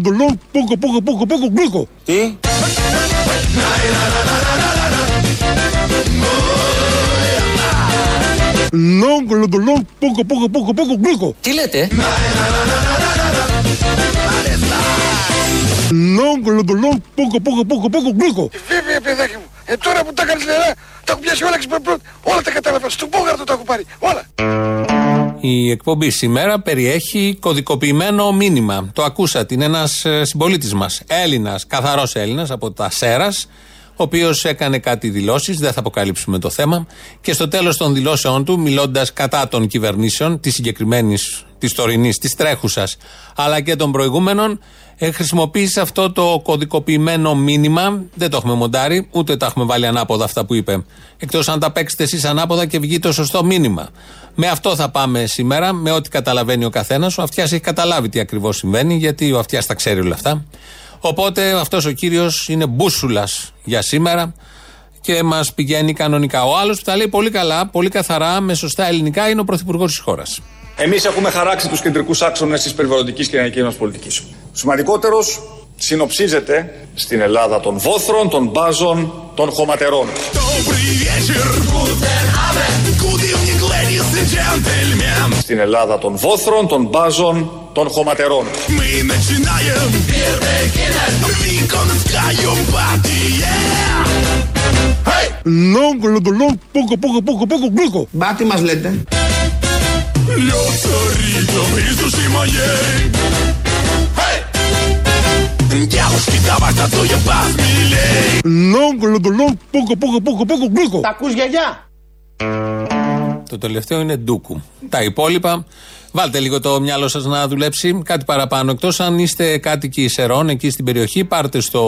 μπλομπλομπλομπ, πόκο, πόκο, πόκο, πόκο, γλύκο. Τι? Λόγκο, λόγκο, πόκο, πόκο, πόκο, πόκο, γλύκο. Τι λέτε? Λόγκο, λόγκο, πόκο, πόκο, πόκο, πόκο, γλύκο. Βέβαια, παιδάκι μου, τώρα που τα κάνεις λερά, τα έχω πιάσει όλα ξυπνοπλώτη. Όλα τα κατάλαβα, στον Πόγαρτο τα έχω πάρει, όλα. Η εκπομπή σήμερα περιέχει κωδικοποιημένο μήνυμα. Το ακούσατε, είναι ένας συμπολίτης μας, Έλληνας, καθαρός Έλληνας από τα Σέρρας, ο οποίος έκανε κάτι δηλώσεις, δεν θα αποκαλύψουμε το θέμα, και στο τέλος των δηλώσεών του, μιλώντας κατά των κυβερνήσεων, της συγκεκριμένης, της τωρινής, της τρέχουσας, αλλά και των προηγούμενων, χρησιμοποίησε αυτό το κωδικοποιημένο μήνυμα. Δεν το έχουμε μοντάρει, ούτε τα έχουμε βάλει ανάποδα αυτά που είπε. Εκτός αν τα παίξετε εσείς ανάποδα και βγει το σωστό μήνυμα. Με αυτό θα πάμε σήμερα, με ό,τι καταλαβαίνει ο καθένας. Ο Αυτιάς έχει καταλάβει τι ακριβώς συμβαίνει, γιατί ο Αυτιάς τα ξέρει όλα αυτά. Οπότε αυτός ο κύριος είναι μπούσουλας για σήμερα και μας πηγαίνει κανονικά. Ο άλλος που τα λέει πολύ καλά, πολύ καθαρά, με σωστά ελληνικά, είναι ο πρωθυπουργός της χώρας. Εμείς έχουμε χαράξει τους κεντρικούς άξονες της περιβαλλοντικής και ενεργειακής πολιτικής. Ο σημαντικότερος συνοψίζεται στην Ελλάδα των βόθρων, των μπάζων, των χωματερών. Στην Ελλάδα των βόθρων, των μπάζων, των χωματερών. Μπάτι μας λέτε. Τα ακούς, γιαγιά? Το τελευταίο είναι ντούκου. Τα υπόλοιπα, βάλτε λίγο το μυαλό σας να δουλέψει. Κάτι παραπάνω, εκτός αν είστε κάτοικοι Σερών, εκεί στην περιοχή, πάρτε στο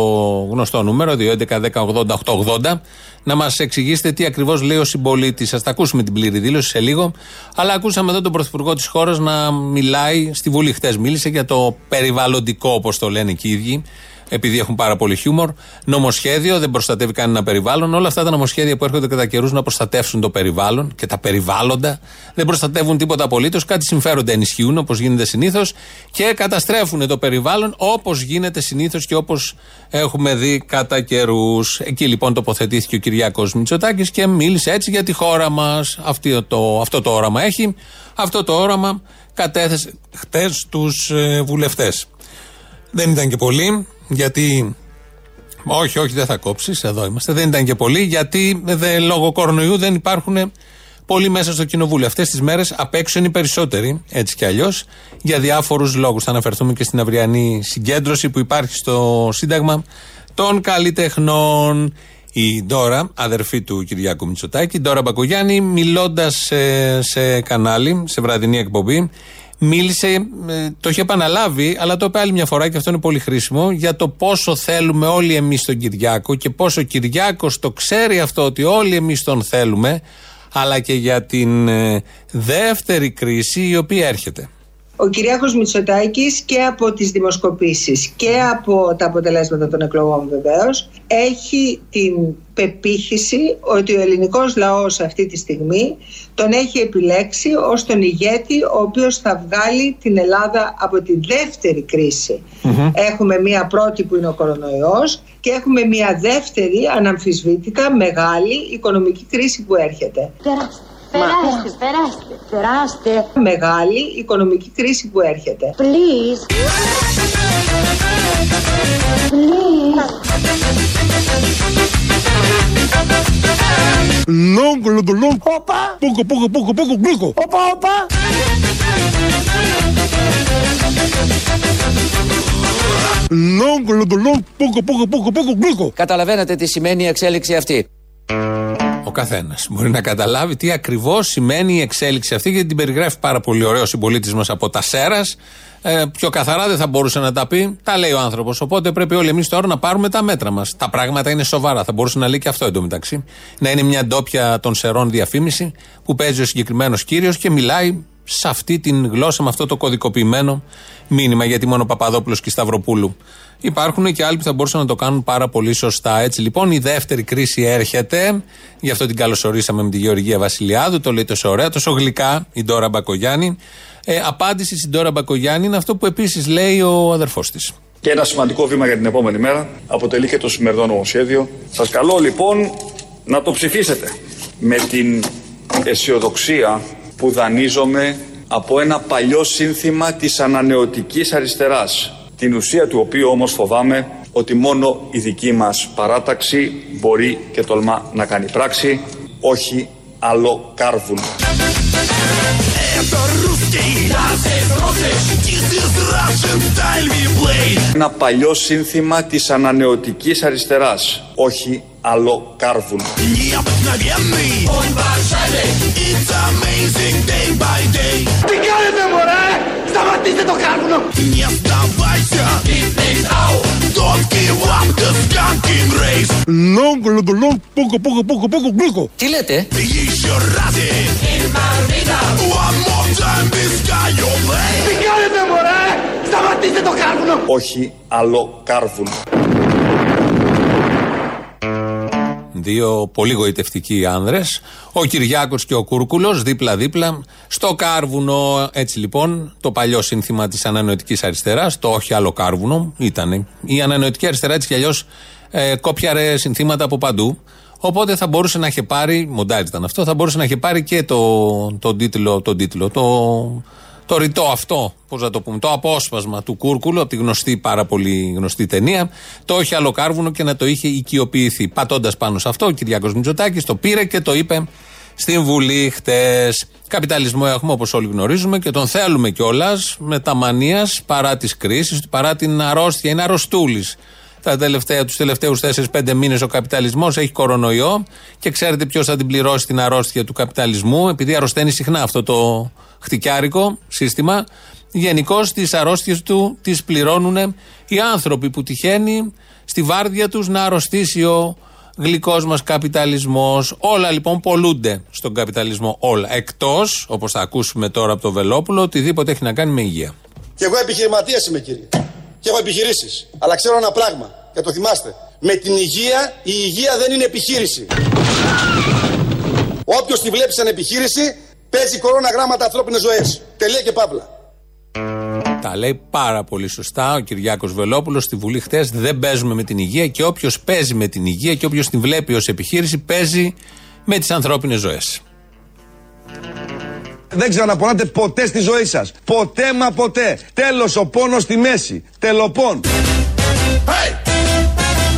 γνωστό νούμερο 211-1080-880 να μας εξηγήσετε τι ακριβώς λέει ο συμπολίτης. Σας θα ακούσουμε την πλήρη δήλωση σε λίγο. Αλλά ακούσαμε εδώ τον πρωθυπουργό της χώρας να μιλάει στη Βουλή. Χτες μίλησε για το περιβαλλοντικό, όπως το λένε και οι ίδιοι, επειδή έχουν πάρα πολύ χιούμορ, νομοσχέδιο, δεν προστατεύει κανένα περιβάλλον. Όλα αυτά τα νομοσχέδια που έρχονται κατά καιρούς να προστατεύσουν το περιβάλλον και τα περιβάλλοντα, δεν προστατεύουν τίποτα απολύτως. Κάτι συμφέροντα ενισχύουν, όπως γίνεται συνήθως, και καταστρέφουν το περιβάλλον, όπως γίνεται συνήθως και όπως έχουμε δει κατά καιρούς. Εκεί λοιπόν τοποθετήθηκε ο Κυριάκος Μητσοτάκης και μίλησε έτσι για τη χώρα μας. Αυτό το όραμα έχει. Αυτό το όραμα κατέθεσε χτες τους βουλευτές. Δεν ήταν και πολλοί, γιατί. Όχι, δεν θα κόψεις, εδώ είμαστε. Δεν ήταν και πολλοί, γιατί λόγω κορονοϊού δεν υπάρχουν πολλοί μέσα στο κοινοβούλιο. Αυτές τις μέρες απ' έξω είναι οι περισσότεροι, έτσι κι αλλιώς, για διάφορους λόγους. Θα αναφερθούμε και στην αυριανή συγκέντρωση που υπάρχει στο Σύνταγμα των καλλιτεχνών. Η Ντόρα, αδερφή του Κυριάκου Μητσοτάκη, η Ντόρα Μπακογιάννη, μιλώντας σε κανάλι, σε βραδινή εκπομπή, μίλησε, το είχε επαναλάβει, αλλά το είπε άλλη μια φορά και αυτό είναι πολύ χρήσιμο, για το πόσο θέλουμε όλοι εμείς τον Κυριάκο και πόσο ο Κυριάκος το ξέρει αυτό, ότι όλοι εμείς τον θέλουμε, αλλά και για την δεύτερη κρίση η οποία έρχεται. Ο Κυριάκος Μητσοτάκης και από τις δημοσκοπήσεις και από τα αποτελέσματα των εκλογών βεβαίως έχει την πεποίθηση ότι ο ελληνικός λαός αυτή τη στιγμή τον έχει επιλέξει ως τον ηγέτη ο οποίος θα βγάλει την Ελλάδα από τη δεύτερη κρίση. Mm-hmm. Έχουμε μία πρώτη που είναι ο κορονοϊός και έχουμε μία δεύτερη αναμφισβήτητα μεγάλη οικονομική κρίση που έρχεται. Περάστε. Μεγάλη οικονομική κρίση που έρχεται. Please. Long. Όπα. Πούκο. Όπα. Long. Πούκο. Καταλαβαίνετε τι σημαίνει η εξέλιξη αυτή. Ο καθένας μπορεί να καταλάβει τι ακριβώς σημαίνει η εξέλιξη αυτή, γιατί την περιγράφει πάρα πολύ ωραίο ο συμπολίτης μας από τα Σέρρας. Πιο καθαρά δεν θα μπορούσε να τα πει, τα λέει ο άνθρωπος. Οπότε πρέπει όλοι εμείς τώρα να πάρουμε τα μέτρα μας. Τα πράγματα είναι σοβαρά. Θα μπορούσε να λέει και αυτό εντωμεταξύ. Να είναι μια ντόπια των Σερών διαφήμιση που παίζει ο συγκεκριμένος κύριος και μιλάει σε αυτή την γλώσσα, με αυτό το κωδικοποιημένο μήνυμα. Γιατί μόνο Παπαδόπουλος και Σταυροπούλου. Υπάρχουν και άλλοι που θα μπορούσαν να το κάνουν πάρα πολύ σωστά. Έτσι λοιπόν, η δεύτερη κρίση έρχεται. Γι' αυτό την καλωσορίσαμε με τη Γεωργία Βασιλιάδου. Το λέει τόσο ωραία, τόσο γλυκά η Ντόρα Μπακογιάννη. Απάντηση στην Ντόρα Μπακογιάννη είναι αυτό που επίσης λέει ο αδερφός της. Και ένα σημαντικό βήμα για την επόμενη μέρα αποτελεί και το σημερινό νομοσχέδιο. Σας καλώ λοιπόν να το ψηφίσετε με την αισιοδοξία που δανείζομαι από ένα παλιό σύνθημα της ανανεωτικής αριστεράς, την ουσία του οποίου όμως φοβάμαι ότι μόνο η δική μας παράταξη μπορεί και τολμά να κάνει πράξη, όχι άλλο κάρβουν. Ένα παλιό σύνθημα της ανανεωτικής αριστεράς, όχι άλλο κάρβουν. Τι κάνετε μωρέ, σταματήστε το κάρβουνο. Τι λέτε? Τι κάνετε μωρέ, σταματήστε το κάρβουνο. Όχι άλλο κάρβουνο. Δύο πολύ γοητευτικοί άνδρες, ο Κυριάκος και ο Κούρκουλος, δίπλα-δίπλα, στο κάρβουνο. Έτσι λοιπόν, το παλιό σύνθημα της ανανεωτικής αριστεράς, το όχι άλλο κάρβουνο, ήταν. Η ανανεωτική αριστερά έτσι κι αλλιώς κόπιαρε συνθήματα από παντού. Οπότε θα μπορούσε να είχε πάρει, μοντάζ ήταν αυτό, θα μπορούσε να είχε πάρει και το ρητό αυτό, πώς να το πούμε, το απόσπασμα του Κούρκουλου από τη γνωστή, πάρα πολύ γνωστή ταινία, το όχι άλλο κάρβουνο, και να το είχε οικειοποιηθεί. Πατώντας πάνω σε αυτό, ο Κυριάκος Μητσοτάκης το πήρε και το είπε στην Βουλή χτες. Καπιταλισμό έχουμε, όπως όλοι γνωρίζουμε, και τον θέλουμε κιόλας με τα μανίας, παρά τις κρίσεις, παρά την αρρώστια. Είναι αρρωστούλης. Τους τελευταίους 4-5 μήνες ο καπιταλισμός έχει κορονοϊό και ξέρετε ποιος θα την πληρώσει την αρρώστια του καπιταλισμού, επειδή αρρωσταίνει συχνά αυτό το χτυκιάρικο σύστημα. Γενικώς τις αρρώστιες του τις πληρώνουν οι άνθρωποι που τυχαίνει στη βάρδια τους να αρρωστήσει ο γλυκός μας καπιταλισμός. Όλα λοιπόν πολλούνται στον καπιταλισμό, όλα. Εκτός, όπως θα ακούσουμε τώρα από το Βελόπουλο, οτιδήποτε έχει να κάνει με υγεία. Και εγώ επιχειρηματίας είμαι, κύριε. Και έχω επιχειρήσεις. Αλλά ξέρω ένα πράγμα, και το θυμάστε. Με την υγεία, η υγεία δεν είναι επιχείρηση. Όποιος τη βλέπει σαν επιχείρηση, παίζει κορώνα γράμματα ανθρώπινες ζωές. Τελεία και παύλα. Τα λέει πάρα πολύ σωστά ο Κυριάκος Βελόπουλος στη Βουλή χτες. Δεν παίζουμε με την υγεία, και όποιος παίζει με την υγεία και όποιος την βλέπει ως επιχείρηση, παίζει με τις ανθρώπινες ζωές. Δεν ξαναπονάτε ποτέ στη ζωή σας. Ποτέ μα ποτέ. Τέλος ο πόνος στη μέση. Τελοπών. Hey!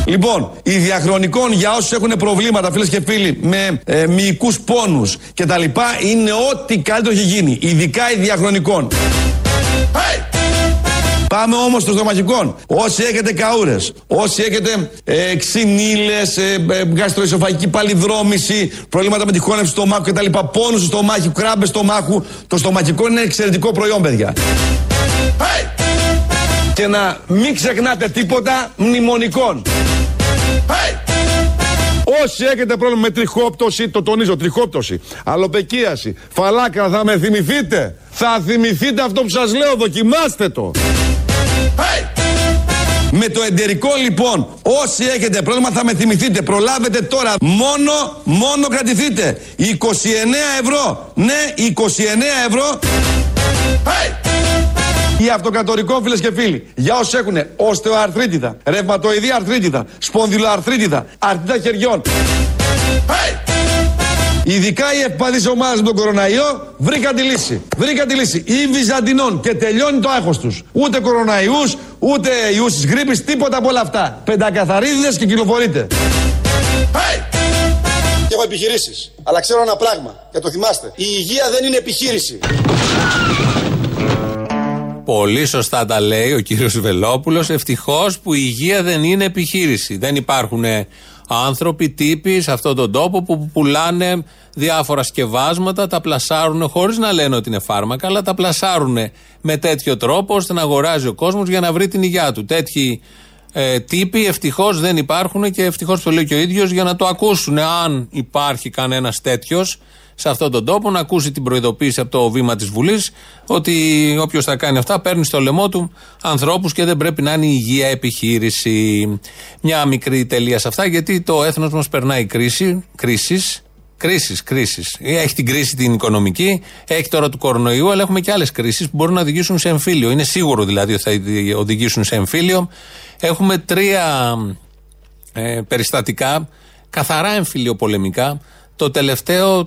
Λοιπόν, οι διαχρονικών για όσους έχουν προβλήματα, φίλες και φίλοι, με μυϊκούς πόνους και τα λοιπά, είναι ό,τι καλύτερο έχει γίνει. Ειδικά οι διαχρονικών. Hey! Πάμε όμως στους δρομαχικών. Όσοι έχετε καούρες, όσοι έχετε ξυνήλες, γαστροϊσοφαγική παλιδρόμηση, προβλήματα με τη χώνευση του στομάχου κτλ. Πόνους στο στομάχι, κράμπες στο στομάχου. Το στομαχικό είναι εξαιρετικό προϊόν, παιδιά. Hey! Και να μην ξεχνάτε τίποτα μνημονικών. Hey! Όσοι έχετε πρόβλημα με τριχόπτωση, το τονίζω, τριχόπτωση, αλλοπεκίαση, φαλάκρα, θα με θυμηθείτε. Θα θυμηθείτε αυτό που σας λέω, δοκιμάστε το. Hey! Με το εντερικό λοιπόν, όσοι έχετε πρόβλημα θα με θυμηθείτε. Προλάβετε τώρα, μόνο κρατηθείτε. 29 ευρώ. Ναι, 29 ευρώ. Hey! Η αυτοκρατορικό, φίλες και φίλοι, για όσους έχουν οστεοαρθρίτιδα, ρευματοειδή αρθρίτιδα, σπονδυλοαρθρίτιδα, αρθρίτιδα χεριών. Hey! Ειδικά οι ευπαθείς ομάδες με τον κοροναϊό βρήκαν τη λύση. Βρήκαν τη λύση. Ή βυζαντινών, και τελειώνει το άγχος τους. Ούτε κοροναϊούς, ούτε ιούς της γρίπης, τίποτα από όλα αυτά. Πεντακαθαρίδες και κυκλοφορείτε. Hey! Και έχω επιχειρήσεις. Αλλά ξέρω ένα πράγμα, και το θυμάστε. Η υγεία δεν είναι επιχείρηση. Πολύ σωστά τα λέει ο κύριος Βελόπουλος. Ευτυχώς που η υγεία δεν είναι επιχείρηση. Δεν υπάρχουν άνθρωποι, τύποι σε αυτόν τον τόπο που πουλάνε διάφορα σκευάσματα, τα πλασάρουν χωρίς να λένε ότι είναι φάρμακα, αλλά τα πλασάρουν με τέτοιο τρόπο ώστε να αγοράζει ο κόσμος για να βρει την υγεία του. Τέτοιοι τύποι ευτυχώς δεν υπάρχουν, και ευτυχώς το λέει και ο ίδιος, για να το ακούσουν, αν υπάρχει κανένας τέτοιος σε αυτόν τον τόπο, να ακούσει την προειδοποίηση από το βήμα της Βουλής ότι όποιος θα κάνει αυτά παίρνει στο λαιμό του ανθρώπους και δεν πρέπει να είναι υγεία επιχείρηση. Μια μικρή τελεία σε αυτά, γιατί το έθνος μας περνάει κρίσεις Κρίσεις. Έχει την κρίση την οικονομική, έχει τώρα του κορονοϊού, αλλά έχουμε και άλλες κρίσεις που μπορούν να οδηγήσουν σε εμφύλιο. Είναι σίγουρο δηλαδή ότι θα οδηγήσουν σε εμφύλιο. Έχουμε τρία περιστατικά καθαρά εμφυλιοπολεμικά το τελευταίο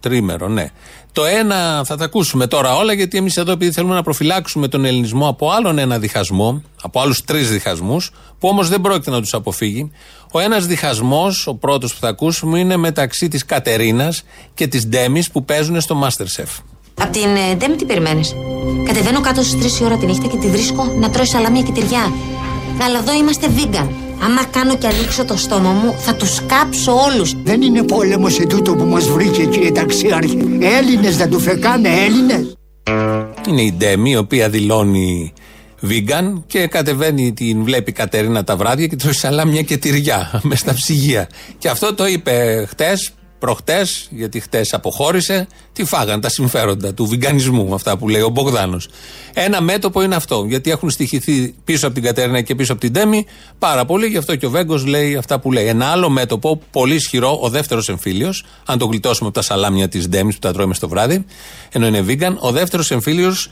τριήμερο, ναι. Το ένα θα τα ακούσουμε τώρα όλα, γιατί εμείς εδώ, επειδή θέλουμε να προφυλάξουμε τον ελληνισμό από άλλον ένα διχασμό, από άλλους τρεις διχασμούς, που όμως δεν πρόκειται να τους αποφύγει. Ο ένας διχασμός, ο πρώτος που θα ακούσουμε, είναι μεταξύ της Κατερίνας και της Ντέμης που παίζουν στο Masterchef. Απ' την Ντέμη τι περιμένεις? Κατεβαίνω κάτω στις 3 η ώρα τη νύχτα και τη βρίσκω να τρώει σαλαμία και τυριά. Αλλά εδώ είμαστε vegan. Άμα κάνω και ανοίξω το στόμα μου, θα τους κάψω όλους. Δεν είναι πόλεμος ετούτο που μας βρήκε, κύριε ταξιάρχη. Έλληνες δεν του φεκάνε, Έλληνες. Είναι η Ντέμη, η οποία δηλώνει vegan και κατεβαίνει, την βλέπει η Κατερίνα τα βράδια και τρώει σαλάμια και τυριά μες στα ψυγεία. Και αυτό το είπε χτες, προχτές, γιατί χτες αποχώρησε. Τι φάγαν τα συμφέροντα του βιγκανισμού, αυτά που λέει ο Μπογδάνος. Ένα μέτωπο είναι αυτό, γιατί έχουν στοιχηθεί πίσω από την Κατερίνα και πίσω από την Ντέμη πάρα πολύ, γι' αυτό και ο Βέγκος λέει αυτά που λέει. Ένα άλλο μέτωπο, πολύ ισχυρό, ο δεύτερος εμφύλιος, αν το γλιτώσουμε από τα σαλάμια της Ντέμης που τα τρώμε στο βράδυ, ενώ είναι βίγκαν, ο δεύτερος εμφύλιος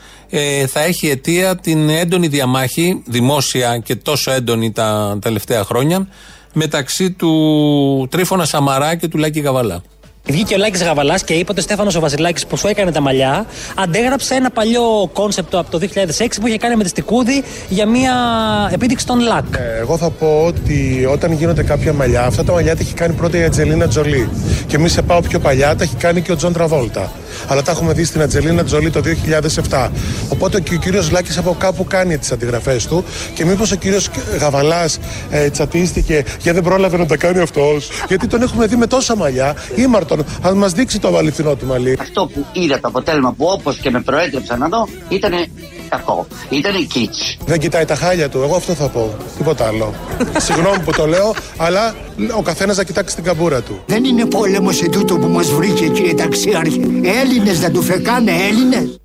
θα έχει αιτία την έντονη διαμάχη, δημόσια και τόσο έντονη τα τελευταία χρόνια, μεταξύ του Τρίφωνα Σαμαρά και του Λάκη Γαβαλά. Βγήκε ο Λάκης Γαβαλάς και είπε ότι ο Στέφανος ο Βασιλάκης, που σου έκανε τα μαλλιά, αντέγραψε ένα παλιό κόνσεπτο από το 2006 που είχε κάνει με τη Στικούδη για μια επίδειξη των ΛΑΚ. Εγώ θα πω ότι όταν γίνονται κάποια μαλλιά, αυτά τα μαλλιά τα έχει κάνει πρώτα η Ατζελίνα Τζολί. Και εμείς σε πάω πιο παλιά, τα έχει κάνει και ο Τζον Τραβόλτα. Αλλά τα έχουμε δει στην Ατζελίνα Τζολί το 2007. Οπότε και ο κύριος Λάκης από κάπου κάνει τις αντιγραφές του. Και μήπως ο κύριος Γαβαλάς τσατίστηκε, γιατί δεν πρόλαβε να τα κάνει αυτός? Γιατί τον έχουμε δει με τόσα μαλλιά, ήμαρτο. Αν μας δείξει το αληθινό του μαλλί. Αυτό που είδα, το αποτέλεσμα που όπως και με προέτρεψα να δω, ήταν κακό. Ήταν κίτς. Δεν κοιτάει τα χάλια του. Εγώ αυτό θα πω. Τίποτα άλλο. Συγγνώμη που το λέω, αλλά ο καθένας να κοιτάξει την καμπούρα του. Δεν είναι πόλεμος ετούτο που μας βρήκε, κύριε ταξιάρχη. Έλληνες δεν του φεκάνε, Έλληνες.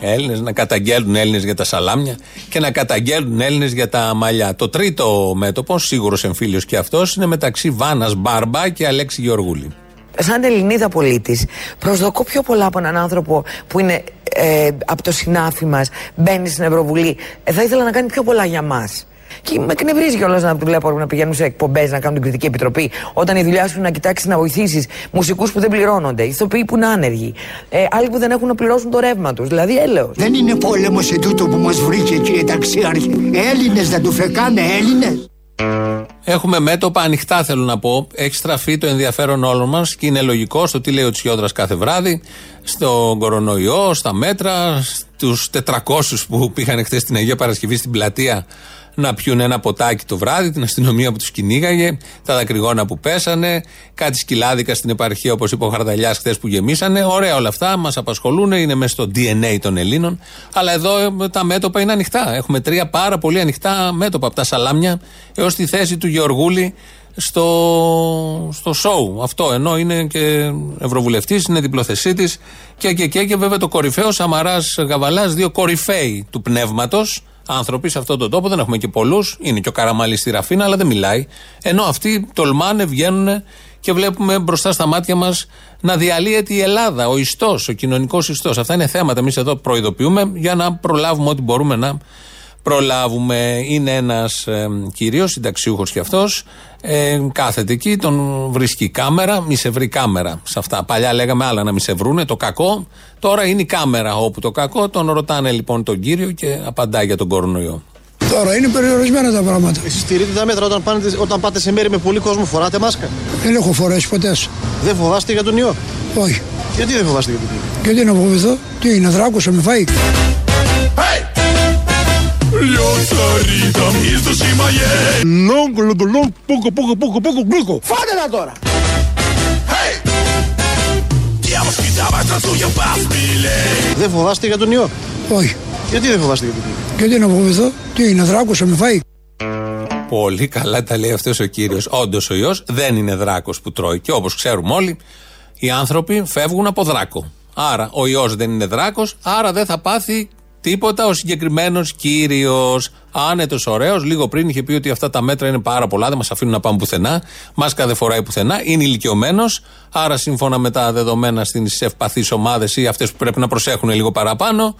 Έλληνες να καταγγέλνουν Έλληνες για τα σαλάμια και να καταγγέλνουν Έλληνες για τα μαλλιά. Το τρίτο μέτωπο, σίγουρος εμφύλιος και αυτός, είναι μεταξύ Βάνας Μπάρμπα και Αλέξη Γεωργούλη. Σαν Ελληνίδα πολίτης, προσδοκώ πιο πολλά από έναν άνθρωπο που είναι από το συνάφι μας, μπαίνει στην Ευρωβουλή. Θα ήθελα να κάνει πιο πολλά για μας. Και με εκνευρίζει κιόλας να του βλέπω να πηγαίνουν σε εκπομπές, να κάνουν την κριτική επιτροπή, όταν η δουλειά σου είναι να κοιτάξεις να βοηθήσεις μουσικούς που δεν πληρώνονται, ηθοποιοί που είναι άνεργοι, άλλοι που δεν έχουν να πληρώσουν το ρεύμα τους. Δηλαδή, έλεος. Δεν είναι πόλεμος ετούτο που μας βρήκε, κύριε ταξιάρχη. Έλληνες δεν του φεκάνε, Έλληνες. Έχουμε μέτωπα ανοιχτά, θέλω να πω. Έχει στραφεί το ενδιαφέρον όλων μας και είναι λογικό στο τι λέει ο Τσιόδρας κάθε βράδυ, στον κορονοϊό, στα μέτρα, στους 400 που πήγαν χθες στην Αγία Παρασκευή στην πλατεία να πιούν ένα ποτάκι το βράδυ, την αστυνομία που τους κυνήγαγε, τα δακρυγόνα που πέσανε, κάτι σκυλάδικα στην επαρχία όπως είπε ο Χαρδαλιάς χθες που γεμίσανε. Ωραία όλα αυτά, μας απασχολούν, είναι μέσα στο DNA των Ελλήνων. Αλλά εδώ τα μέτωπα είναι ανοιχτά. Έχουμε τρία πάρα πολύ ανοιχτά μέτωπα, από τα σαλάμια έως τη θέση του Γεωργούλη στο σόου. Αυτό, ενώ είναι και ευρωβουλευτής, είναι διπλοθεσίτης και βέβαια το κορυφαίο Σαμαράς Γαβαλάς, δύο κορυφαίοι του πνεύματος άνθρωποι σε αυτόν τον τόπο, δεν έχουμε και πολλούς. Είναι και ο Καραμαλής στη Ραφίνα, αλλά δεν μιλάει. Ενώ αυτοί τολμάνε, βγαίνουν και βλέπουμε μπροστά στα μάτια μας να διαλύεται η Ελλάδα, ο ιστός, ο κοινωνικός ιστός. Αυτά είναι θέματα. Εμείς εδώ προειδοποιούμε για να προλάβουμε ό,τι μπορούμε να προλάβουμε. Είναι ένας κύριος, συνταξιούχος κι αυτός, κάθεται εκεί, τον βρίσκει κάμερα, μη σε βρει κάμερα σε αυτά. Παλιά λέγαμε άλλα, να μη σε βρούνε, το κακό. Τώρα είναι η κάμερα όπου το κακό. Τον ρωτάνε λοιπόν τον κύριο και απαντάει για τον κορονοϊό. Τώρα είναι περιορισμένα τα πράγματα. Εσείς στηρίζετε τα μέτρα όταν πάτε σε μέρη με πολύ κόσμο, φοράτε μάσκα? Δεν έχω φορέσει ποτέ. Δεν φοβάστε για τον ιό? Όχι. Γιατί δεν φοβάστε για τον ιό? Γιατί να φοβηθώ, τι είναι, δράκος, με φάει. Hey! Φάτε τα τώρα! Δεν φοβάστε για τον ιό? Όχι. Γιατί δεν φοβάστε για τον ιό? Γιατί να φοβηθώ, τι είναι, δράκος, με φάει. Πολύ καλά τα λέει αυτός ο κύριος. Όντως ο ιός δεν είναι δράκος που τρώει. Και όπως ξέρουμε όλοι, οι άνθρωποι φεύγουν από δράκο. Άρα ο ιός δεν είναι δράκος, άρα δεν θα πάθει τίποτα ο συγκεκριμένος κύριος. Άνετος, ωραίος, λίγο πριν είχε πει ότι αυτά τα μέτρα είναι πάρα πολλά, δεν μας αφήνουν να πάμε πουθενά, μας κατεφοράει πουθενά, είναι ηλικιωμένος, άρα σύμφωνα με τα δεδομένα στις ευπαθείς ομάδες ή αυτές που πρέπει να προσέχουν λίγο παραπάνω,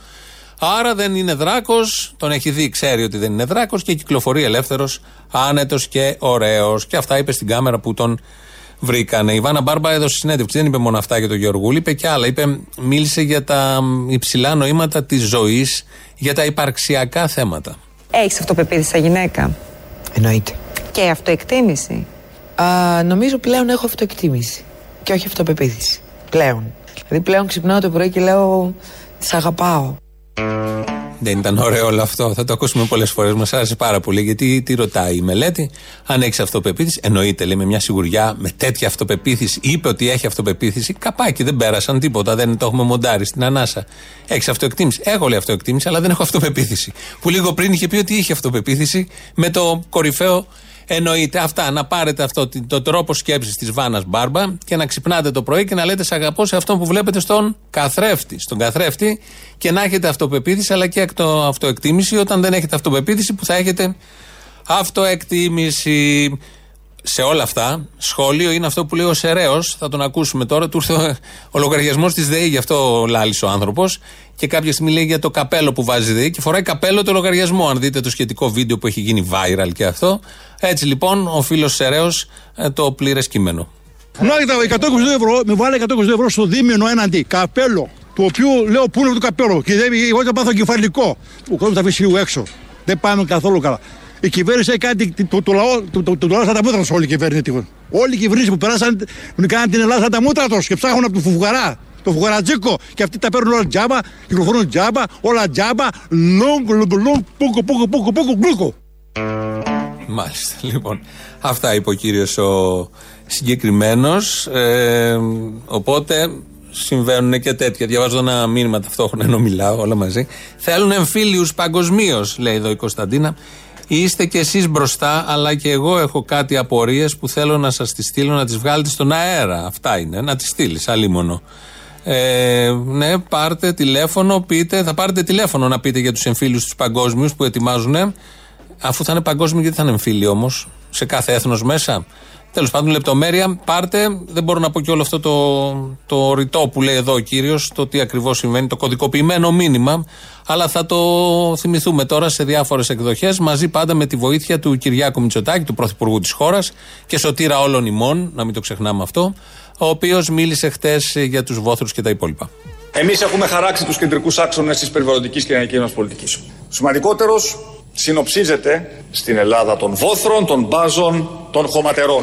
άρα δεν είναι δράκος, τον έχει δει, ξέρει ότι δεν είναι δράκος και κυκλοφορεί ελεύθερος, άνετος και ωραίος. Και αυτά είπε στην κάμερα που τον βρήκανε. Η Βάνα Μπάρμπα έδωσε συνέντευξη, δεν είπε μόνο αυτά για τον Γεωργούλη, είπε και άλλα. Είπε, μίλησε για τα υψηλά νοήματα της ζωής, για τα υπαρξιακά θέματα. Έχεις αυτοπεποίθηση σαν γυναίκα? Εννοείται. Και αυτοεκτίμηση? Νομίζω πλέον έχω αυτοεκτίμηση και όχι αυτοπεποίθηση. Πλέον. Δηλαδή πλέον ξυπνάω το πρωί και λέω «Σ' αγαπάω». Δεν ήταν ωραίο όλο αυτό. Θα το ακούσουμε πολλές φορές. Μας άρεσε πάρα πολύ. Γιατί τι ρωτάει η μελέτη? Αν έχεις αυτοπεποίθηση, εννοείται, λέει με μια σιγουριά, με τέτοια αυτοπεποίθηση. Είπε ότι έχει αυτοπεποίθηση. Καπάκι, δεν πέρασαν τίποτα. Δεν το έχουμε μοντάρει στην ανάσα. Έχεις αυτοεκτίμηση? Έχω, λέει, αυτοεκτίμηση, αλλά δεν έχω αυτοπεποίθηση. Που λίγο πριν είχε πει ότι είχε αυτοπεποίθηση με το κορυφαίο εννοείται. Αυτά. Να πάρετε αυτό το τρόπο σκέψης της Βάνας Μπάρμπα και να ξυπνάτε το πρωί και να λέτε «Σ' αγαπώ» σε αυτόν που βλέπετε στον καθρέφτη. Στον καθρέφτη, και να έχετε αυτοπεποίθηση αλλά και αυτοεκτίμηση. Όταν δεν έχετε αυτοπεποίθηση, που θα έχετε αυτοεκτίμηση. Σε όλα αυτά, σχόλιο είναι αυτό που λέει ο Σεραίος. Θα τον ακούσουμε τώρα. Του ήρθε ο λογαριασμός της ΔΕΗ, γι' αυτό λάλησε ο άνθρωπος. Και κάποια στιγμή λέει για το καπέλο που βάζει η ΔΕΗ και φοράει καπέλο το λογαριασμό. Αν δείτε το σχετικό βίντεο που έχει γίνει viral και αυτό. Έτσι λοιπόν, ο φίλος Σεραίος, το πλήρες κείμενο. Να για τα 120 ευρώ, με βάλε 120 ευρώ στο δίμηνο έναντι καπέλο. Το οποίο λέω πού είναι το καπέλο. Και εγώ θα πάθω κεφαλικό. Ο κόσμος θα αφήσει λίγο έξω. Δεν πάμε καθόλου καλά. Η κυβέρνηση έχει κάνει το λαό σαν τα μούτρα του. Όλοι οι κυβερνήτες. Όλοι οι κυβερνήσεις που περάσαν κάναν την Ελλάδα σαν τα μούτρα του και ψάχνουν από τον φουγαρά, τον φουγαρατζίκο. Και αυτοί τα παίρνουν όλα τζάμπα, κυκλοφορούν τζάμπα, όλα τζάμπα. Πούκο. Μάλιστα, λοιπόν. Αυτά είπε ο κύριος ο συγκεκριμένος. Οπότε συμβαίνουν και τέτοια. Διαβάζω ένα μήνυμα ταυτόχρονα ενώ μιλάω όλα μαζί. Θέλουν εμφύλιους παγκοσμίως, λέει εδώ η Κωνσταντίνα. Είστε κι εσείς μπροστά, αλλά και εγώ έχω κάτι απορίες που θέλω να σας τις στείλω, να τις βγάλετε στον αέρα. Αυτά είναι, να τις στείλεις, αλίμονο. Ναι, πάρτε τηλέφωνο, πείτε, θα πάρετε τηλέφωνο να πείτε για τους εμφύλιους τους παγκόσμιους που ετοιμάζουν, αφού θα είναι παγκόσμιοι, γιατί θα είναι εμφύλιοι όμως, σε κάθε έθνος μέσα. Τέλος πάντων, λεπτομέρεια, πάρτε, δεν μπορώ να πω και όλο αυτό το ρητό που λέει εδώ ο κύριος, το τι ακριβώς συμβαίνει, το κωδικοποιημένο μήνυμα, αλλά θα το θυμηθούμε τώρα σε διάφορες εκδοχές, μαζί πάντα με τη βοήθεια του Κυριάκου Μητσοτάκη, του Πρωθυπουργού της χώρας και σωτήρα όλων ημών, να μην το ξεχνάμε αυτό, ο οποίος μίλησε χτες για τους βόθρους και τα υπόλοιπα. Εμείς έχουμε χαράξει τους κεντρικούς άξονες της περιβαλλοντικής και ενεργειακής μας πολιτικής. Σημαντικότερος συνοψίζεται στην Ελλάδα των βόθρων, των μπάζων, των χωματερών.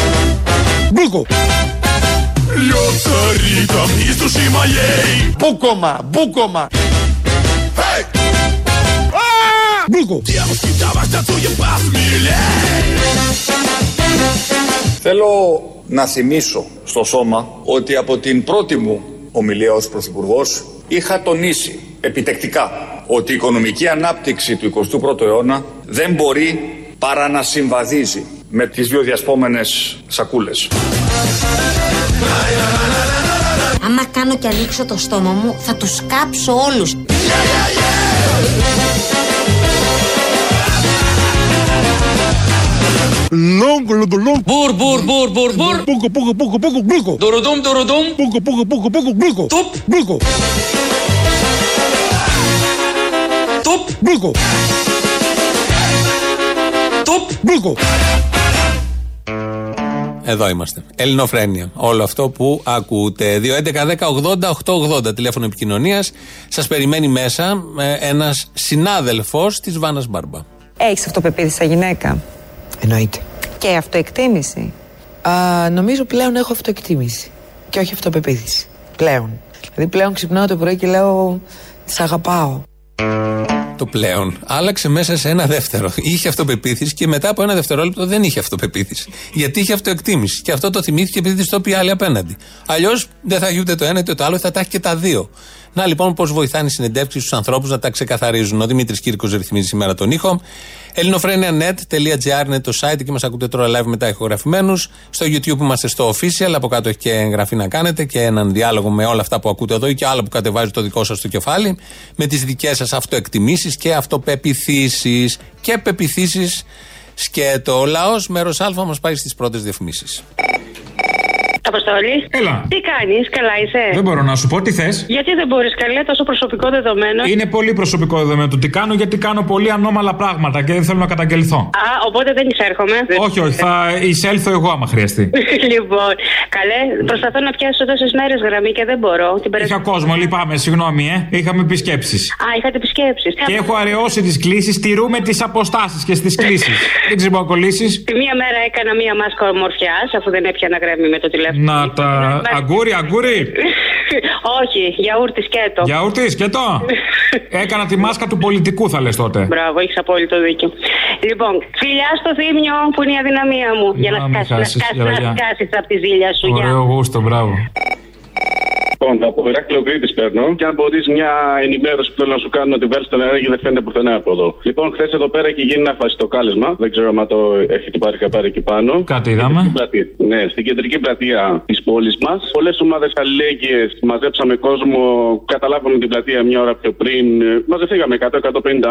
Μπούκομα, μπούκομα. Θέλω να θυμίσω στο σώμα ότι από την πρώτη μου ομιλία ως Πρωθυπουργός είχα τονίσει επιτεκτικά ότι η οικονομική ανάπτυξη του 21ου αιώνα δεν μπορεί παρά να συμβαδίζει με τις δύο διασπόμενες σακούλες. Άμα κάνω και ανοίξω το στόμα μου, θα τους κάψω όλους. Εδώ είμαστε. Ελληνοφρένεια. Όλο αυτό που ακούτε. 2.11.10.80.880 τηλέφωνο επικοινωνίας. Σας περιμένει μέσα ένας συνάδελφος της Βάνας Μπάρμπα. Έχεις αυτοπεποίθηση σαν γυναίκα? Εννοείται. Και αυτοεκτίμηση? Νομίζω πλέον έχω αυτοεκτίμηση και όχι αυτοπεποίθηση. Πλέον. Δηλαδή πλέον ξυπνάω το πρωί και λέω «Σ' αγαπάω». Το πλέον άλλαξε μέσα σε ένα δεύτερο. Είχε αυτοπεποίθηση και μετά από ένα δευτερόλεπτο δεν είχε αυτοπεποίθηση. Γιατί είχε αυτοεκτίμηση. Και αυτό το θυμήθηκε επειδή τη το πει άλλη απέναντι. Αλλιώς δεν θα έχει ούτε το ένα ούτε το άλλο, θα τα έχει και τα δύο. Να λοιπόν πώς βοηθάνε οι συνεντεύξεις στους ανθρώπους να τα ξεκαθαρίζουν. Ο Δημήτρης Κύρκος ρυθμίζει σήμερα τον ήχο. Ελληνοφρένια.net.gr είναι το site και μας ακούτε τώρα live μετά ηχογραφημένους. Στο YouTube είμαστε στο official, από κάτω έχει και εγγραφή να κάνετε και έναν διάλογο με όλα αυτά που ακούτε εδώ ή και άλλα που κατεβάζει το δικό σας στο κεφάλι, με τις δικές σας αυτοεκτιμήσεις και αυτοπεπιθήσεις και πεπιθήσεις. Σκέτο. Ο λαός, μέρος Α, μας πάει στις πρώτες διαφημίσεις. Αποστολή. Έλα. Τι κάνεις, καλά είσαι? Δεν μπορώ να σου πω, τι θες? Γιατί δεν μπορείς, καλέ, τόσο προσωπικό δεδομένο? Είναι πολύ προσωπικό δεδομένο το τι κάνω, γιατί κάνω πολύ ανώμαλα πράγματα και δεν θέλω να καταγγελθώ. Α, οπότε δεν εισέρχομαι. Όχι, όχι, θα εισέλθω εγώ άμα χρειαστεί. Λοιπόν, καλέ, προσπαθώ να πιάσω τόσες μέρες γραμμή και δεν μπορώ. Είχα κόσμο, λυπάμαι, συγγνώμη, είχαμε επισκέψεις. Α, είχατε επισκέψεις. Και έχω αραιώσει τις κλήσεις, τηρούμε τις αποστάσεις και στις κλήσεις. Δεν ξέρω αν κολλήσεις. Τη μία μέρα έκανα μία μάσκα ομορφιάς, αφού δεν έπιανα γραμμή με το τηλέφωνο. Να τα. Αγκούρι, αγκούρι! Όχι, γιαούρτι σκέτο. Γιαούρτι σκέτο! Έκανα τη μάσκα του πολιτικού, θα λες τότε. Μπράβο, έχεις απόλυτο δίκιο. Λοιπόν, φιλιά στο Θύμιο που είναι η αδυναμία μου. Για να σκάσεις από τη ζήλια σου. Ωραίο γούστο, μπράβο. Λοιπόν, από Ηράκλειο Κρήτη παίρνω και αν μπορεί μια ενημέρωση που θέλω να σου κάνω να την βάλει στον αέρα και δεν φαίνεται πουθενά από εδώ. Λοιπόν, χθε εδώ πέρα έχει γίνει ένα φασιστό κάλεσμα. Δεν ξέρω αν το έχετε πάρει εκεί πάνω. Κάτι είδαμε. Ναι, στην κεντρική πλατεία τη πόλη μα. Πολλέ ομάδε αλληλέγγυε μαζέψαμε κόσμο. Καταλάβαμε την πλατεία μια ώρα πιο πριν. Μαζευτήκαμε 100-150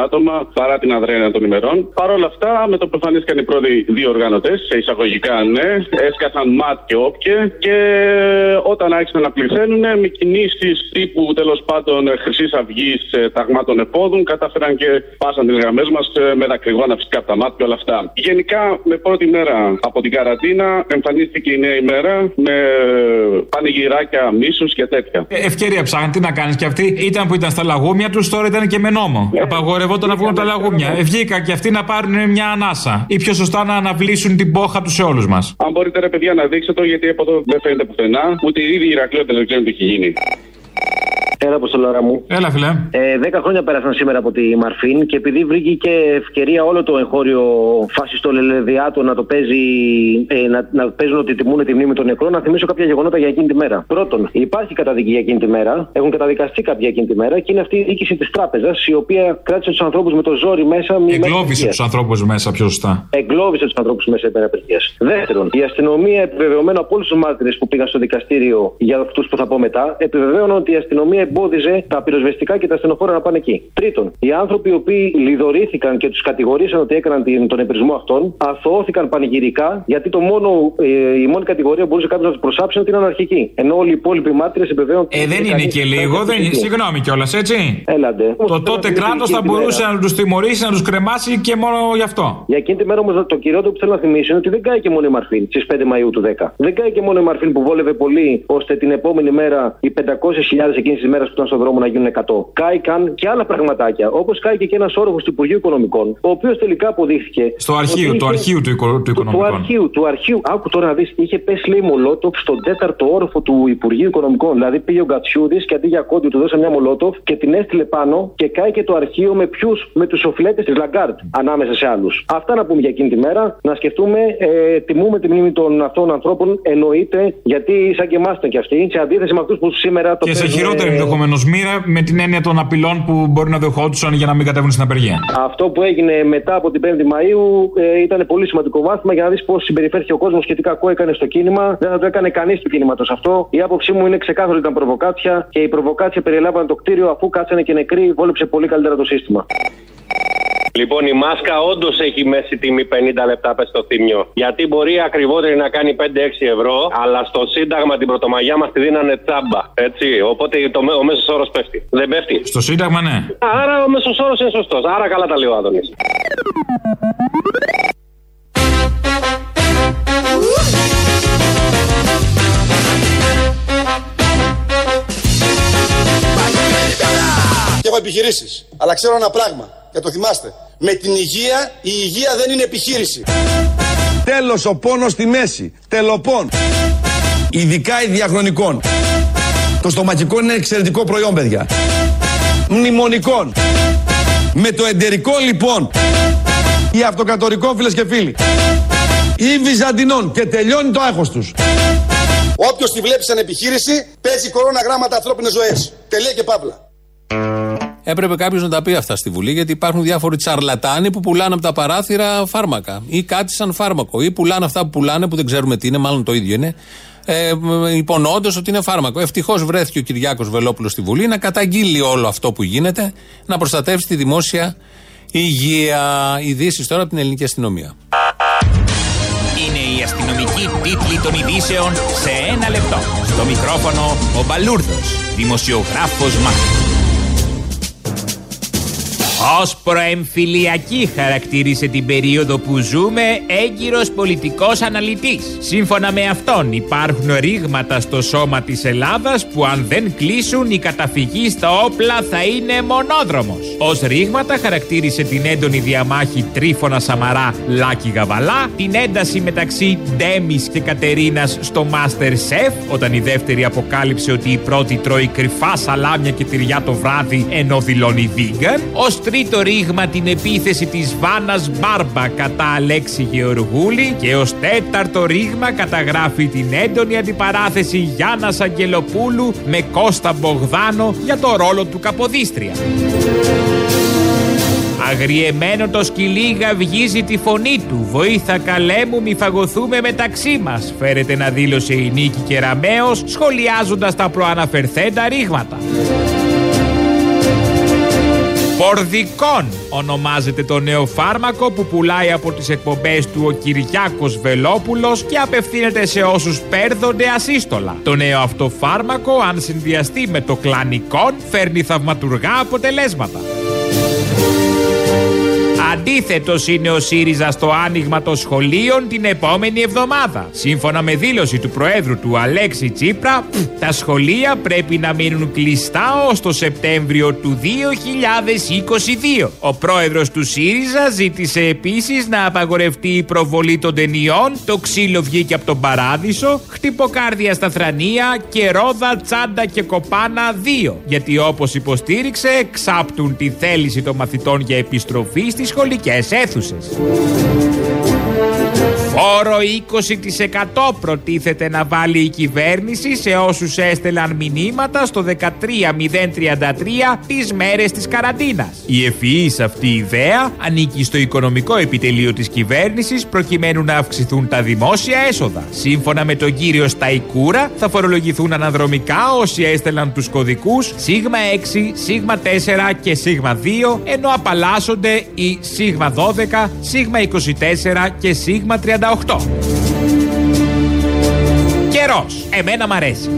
άτομα παρά την αδρένα των ημερών. Παρ' όλα αυτά, με το που εμφανίστηκαν οι πρώτοι δύο οργανωτέ, εισαγωγικά ναι, έσκασαν ματ και όπκε και όταν άρχισαν να πληθαίνουν. Με κινήσεις τύπου τέλος πάντων Χρυσής Αυγής, ταγμάτων επόδων, κατάφεραν και πάσαν τις γραμμές μας με δακρυγόνα φυσικά από τα μάτια και όλα αυτά. Γενικά, με πρώτη μέρα από την καραντίνα, εμφανίστηκε η νέα ημέρα με πανηγυράκια, μίσους και τέτοια. Ευκαιρία ψάχνει, τι να κάνεις και αυτοί ήταν που ήταν στα λαγούμια τους, τώρα ήταν και με νόμο. Απαγορευόταν να βγουν τα λαγούμια. Βγήκαν και αυτοί να πάρουν μια ανάσα. Ή πιο σωστά να αναβλήσουν την πόχα τους σε όλους μας. Αν μπορείτε, ρε παιδιά, να δείξετε το, γιατί από εδώ δεν φαίνεται πουθενά, ούτε ήδη η Ηρακλείο δεν ξέρουν τι έχει γίνει. Έλα, Αποστολάρα μου. Έλα, φιλέ. 10 χρόνια πέρασαν σήμερα από τη Μαρφίν και επειδή βρήκε και ευκαιρία όλο το εγχώριο φασιστό λελεδιάτο να το παίζει, να παίζουν ότι τιμούν τη μνήμη των νεκρών, να θυμίσω κάποια γεγονότα για εκείνη τη μέρα. Πρώτον, υπάρχει καταδίκη για εκείνη τη μέρα, έχουν καταδικαστεί κάποια εκείνη τη μέρα και είναι αυτή η διοίκηση τη τράπεζα η οποία κράτησε του ανθρώπου με το ζόρι μέσα. Εγκλώβησε του ανθρώπου μέσα, πιο σωστά. Εγκλώβησε του ανθρώπου μέσα υπέρ απεργία. Δεύτερον, η αστυνομία επιβεβαιωμένα από όλου του μάρτυρε που πήγαν στο δικαστήριο για αυτού που θα πω μετά, επιβεβαίωναν ότι η αστυνομία εμπόδιζε τα πυροσβεστικά και τα στενοφόρα να πάνε εκεί. Τρίτον, οι άνθρωποι οι οποίοι λιδωρήθηκαν και τους κατηγορήσαν ότι έκαναν τον επρισμό αυτών, αθωώθηκαν πανηγυρικά γιατί η μόνη κατηγορία που μπορούσε κάποιος να τους προσάψει είναι την αναρχική. Ενώ όλοι οι υπόλοιποι μάρτυρες επιβεβαίωναν. Δεν είναι και λίγο, δεν είναι. Συγγνώμη κιόλας, έτσι. Έλαντε. Το τότε κράτος θα μπορούσε να τους τιμωρήσει, να τους κρεμάσει και μόνο γι' αυτό. Για εκείνη τη μέρα όμως το κυριότερο που θέλω να θυμίσω είναι ότι δεν κάει και μόνο η Μαρφίν στις 5 Μαΐου του 10. Δεν κάει και μόνο η Μαρφίν που βόλευε πολύ ώστε την επόμενη μέρα οι 500.000 εκείνη τη μέρα που ήταν στον δρόμο να γίνουν 100. Κάηκαν και άλλα πραγματάκια. Όπως κάηκε και ένας όροφος του Υπουργείου Οικονομικών, ο οποίος τελικά αποδείχθηκε. Στο αρχείο, το αρχείο του Οικονομικών. Του αρχείου. Άκου τώρα να δεις, είχε πέσει λέει μολότοφ στον 4ο όροφο του Υπουργείου Οικονομικών. Δηλαδή πήγε ο Γκατσιούδης και αντί για κόντι του δώσε μια μολότοφ και την έστειλε πάνω και κάηκε το αρχείο με ποιους? Με τους οφλέτες της Λαγκάρντ ανάμεσα σε άλλους. Αυτά να πούμε για εκείνη τη μέρα, να σκεφτούμε, τιμούμε τη μνήμη των αυτών ανθρώπων, εννοείται, γιατί σαν και εμάς ήταν κι αυτοί, σε αντίθεση με αυτούς που σήμερα το παίζουν. Ενδεχομένως μοίρα με την έννοια των απειλών που μπορεί να δεχόντουσαν για να μην κατέβουν στην απεργία. Αυτό που έγινε μετά από την 5η Μαΐου ήταν πολύ σημαντικό μάθημα για να δεις πώς συμπεριφέρθηκε ο κόσμος και τι κακό έκανε στο κίνημα. Δεν θα το έκανε κανείς του κίνηματος αυτό. Η άποψή μου είναι ξεκάθαρο ότι ήταν προβοκάτσια και η προβοκάτσια περιέλαβαν το κτίριο αφού κάτσανε και νεκροί, βόλεψε πολύ καλύτερα το σύστημα. Λοιπόν, η μάσκα όντως έχει μέση τιμή 50 λεπτά, πες το Θύμιο. Γιατί μπορεί ακριβότερη να κάνει 5-6 ευρώ, αλλά στο Σύνταγμα την Πρωτομαγιά μας τη δίνανε τσάμπα. Έτσι, οπότε ο μέσος όρος πέφτει. Δεν πέφτει. Στο Σύνταγμα, ναι. Άρα ο μέσος όρος είναι σωστός. Άρα καλά τα λέω, Άδωνης. Και έχω επιχειρήσεις, αλλά ξέρω ένα πράγμα. Και το θυμάστε. Με την υγεία, η υγεία δεν είναι επιχείρηση. Τέλος ο πόνος στη μέση. Τελοπών. Ειδικά οι διαχρονικών. Το στομακικό είναι εξαιρετικό προϊόν, παιδιά. Μνημονικών. Με το εντερικό λοιπόν. Η αυτοκρατορικό, φίλες και φίλοι. Ή βυζαντινών. Και τελειώνει το άγχος τους. Όποιος τη βλέπει σαν επιχείρηση, παίζει κορώνα γράμματα ανθρώπινες ζωές. Τελεία και παύλα. Έπρεπε κάποιος να τα πει αυτά στη Βουλή, γιατί υπάρχουν διάφοροι τσαρλατάνοι που πουλάνε από τα παράθυρα φάρμακα ή κάτι σαν φάρμακο. Ή πουλάνε αυτά που πουλάνε που δεν ξέρουμε τι είναι, μάλλον το ίδιο είναι, υπονοώντας ότι είναι φάρμακο. Ευτυχώς βρέθηκε ο Κυριάκος Βελόπουλος στη Βουλή να καταγγείλει όλο αυτό που γίνεται, να προστατεύσει τη δημόσια υγεία. Ειδήσεις τώρα από την ελληνική αστυνομία. Είναι η αστυνομική τίτλη των ειδήσεων σε ένα λεπτό. Στο μικρόφωνο ο Μπαλούρδος, δημοσιογράφος Μάρκος. Ως προεμφυλιακή χαρακτήρισε την περίοδο που ζούμε έγκυρος πολιτικός αναλυτής. Σύμφωνα με αυτόν υπάρχουν ρήγματα στο σώμα της Ελλάδας που αν δεν κλείσουν η καταφυγή στα όπλα θα είναι μονόδρομος. Ως ρήγματα χαρακτήρισε την έντονη διαμάχη Τρίφωνα Σαμαρά Λάκη Γαβαλά, την ένταση μεταξύ Ντέμις και Κατερίνας στο Masterchef, όταν η δεύτερη αποκάλυψε ότι η πρώτη τρώει κρυφά σαλάμια και τυριά το βράδυ ενώ δηλώνει vegan. Τρίτο ρήγμα την επίθεση της Βάνας Μπάρμπα κατά Αλέξη Γεωργούλη και ως τέταρτο ρήγμα καταγράφει την έντονη αντιπαράθεση Γιάννας Αγγελοπούλου με Κώστα Μπογδάνο για το ρόλο του Καποδίστρια. Αγριεμένο το σκυλί γαυγίζει τη φωνή του. Βοήθα καλέ μου μη φαγωθούμε μεταξύ μας, φέρεται να δήλωσε η Νίκη Κεραμέως σχολιάζοντας τα προαναφερθέντα ρήγματα. Πορδικών ονομάζεται το νέο φάρμακο που πουλάει από τις εκπομπές του ο Κυριάκος Βελόπουλος και απευθύνεται σε όσους παίρνονται ασύστολα. Το νέο αυτό φάρμακο, αν συνδυαστεί με το κλανικόν, φέρνει θαυματουργά αποτελέσματα. Αντίθετος είναι ο ΣΥΡΙΖΑ στο άνοιγμα των σχολείων την επόμενη εβδομάδα. Σύμφωνα με δήλωση του Προέδρου του Αλέξη Τσίπρα, τα σχολεία πρέπει να μείνουν κλειστά ως το Σεπτέμβριο του 2022. Ο πρόεδρος του ΣΥΡΙΖΑ ζήτησε επίσης να απαγορευτεί η προβολή των ταινιών «Το ξύλο βγήκε από τον παράδεισο», «Χτυποκάρδια στα θρανία» και «Ρόδα, τσάντα και κοπάνα 2», γιατί όπως υποστήριξε εξάπτουν τη θέληση των μαθητών για επιστροφή στις σχολικές αίθουσες. Φόρο 20% προτίθεται να βάλει η κυβέρνηση σε όσους έστελαν μηνύματα στο 13033 τις μέρες της καραντίνας. Η ευφυής αυτή ιδέα ανήκει στο οικονομικό επιτελείο της κυβέρνησης προκειμένου να αυξηθούν τα δημόσια έσοδα. Σύμφωνα με τον κύριο Σταϊκούρα θα φορολογηθούν αναδρομικά όσοι έστελαν τους κωδικούς ΣΥΓΜΑ6, ΣΥΓΜΑ4 και ΣΥΓΜΑ2, ενώ απαλλάσσονται οι ΣΥΓΜΑ12, ΣΥΓΜΑ24 και ΣΥΓΜΑ38. Καιρός. Εμένα μ' αρέσει.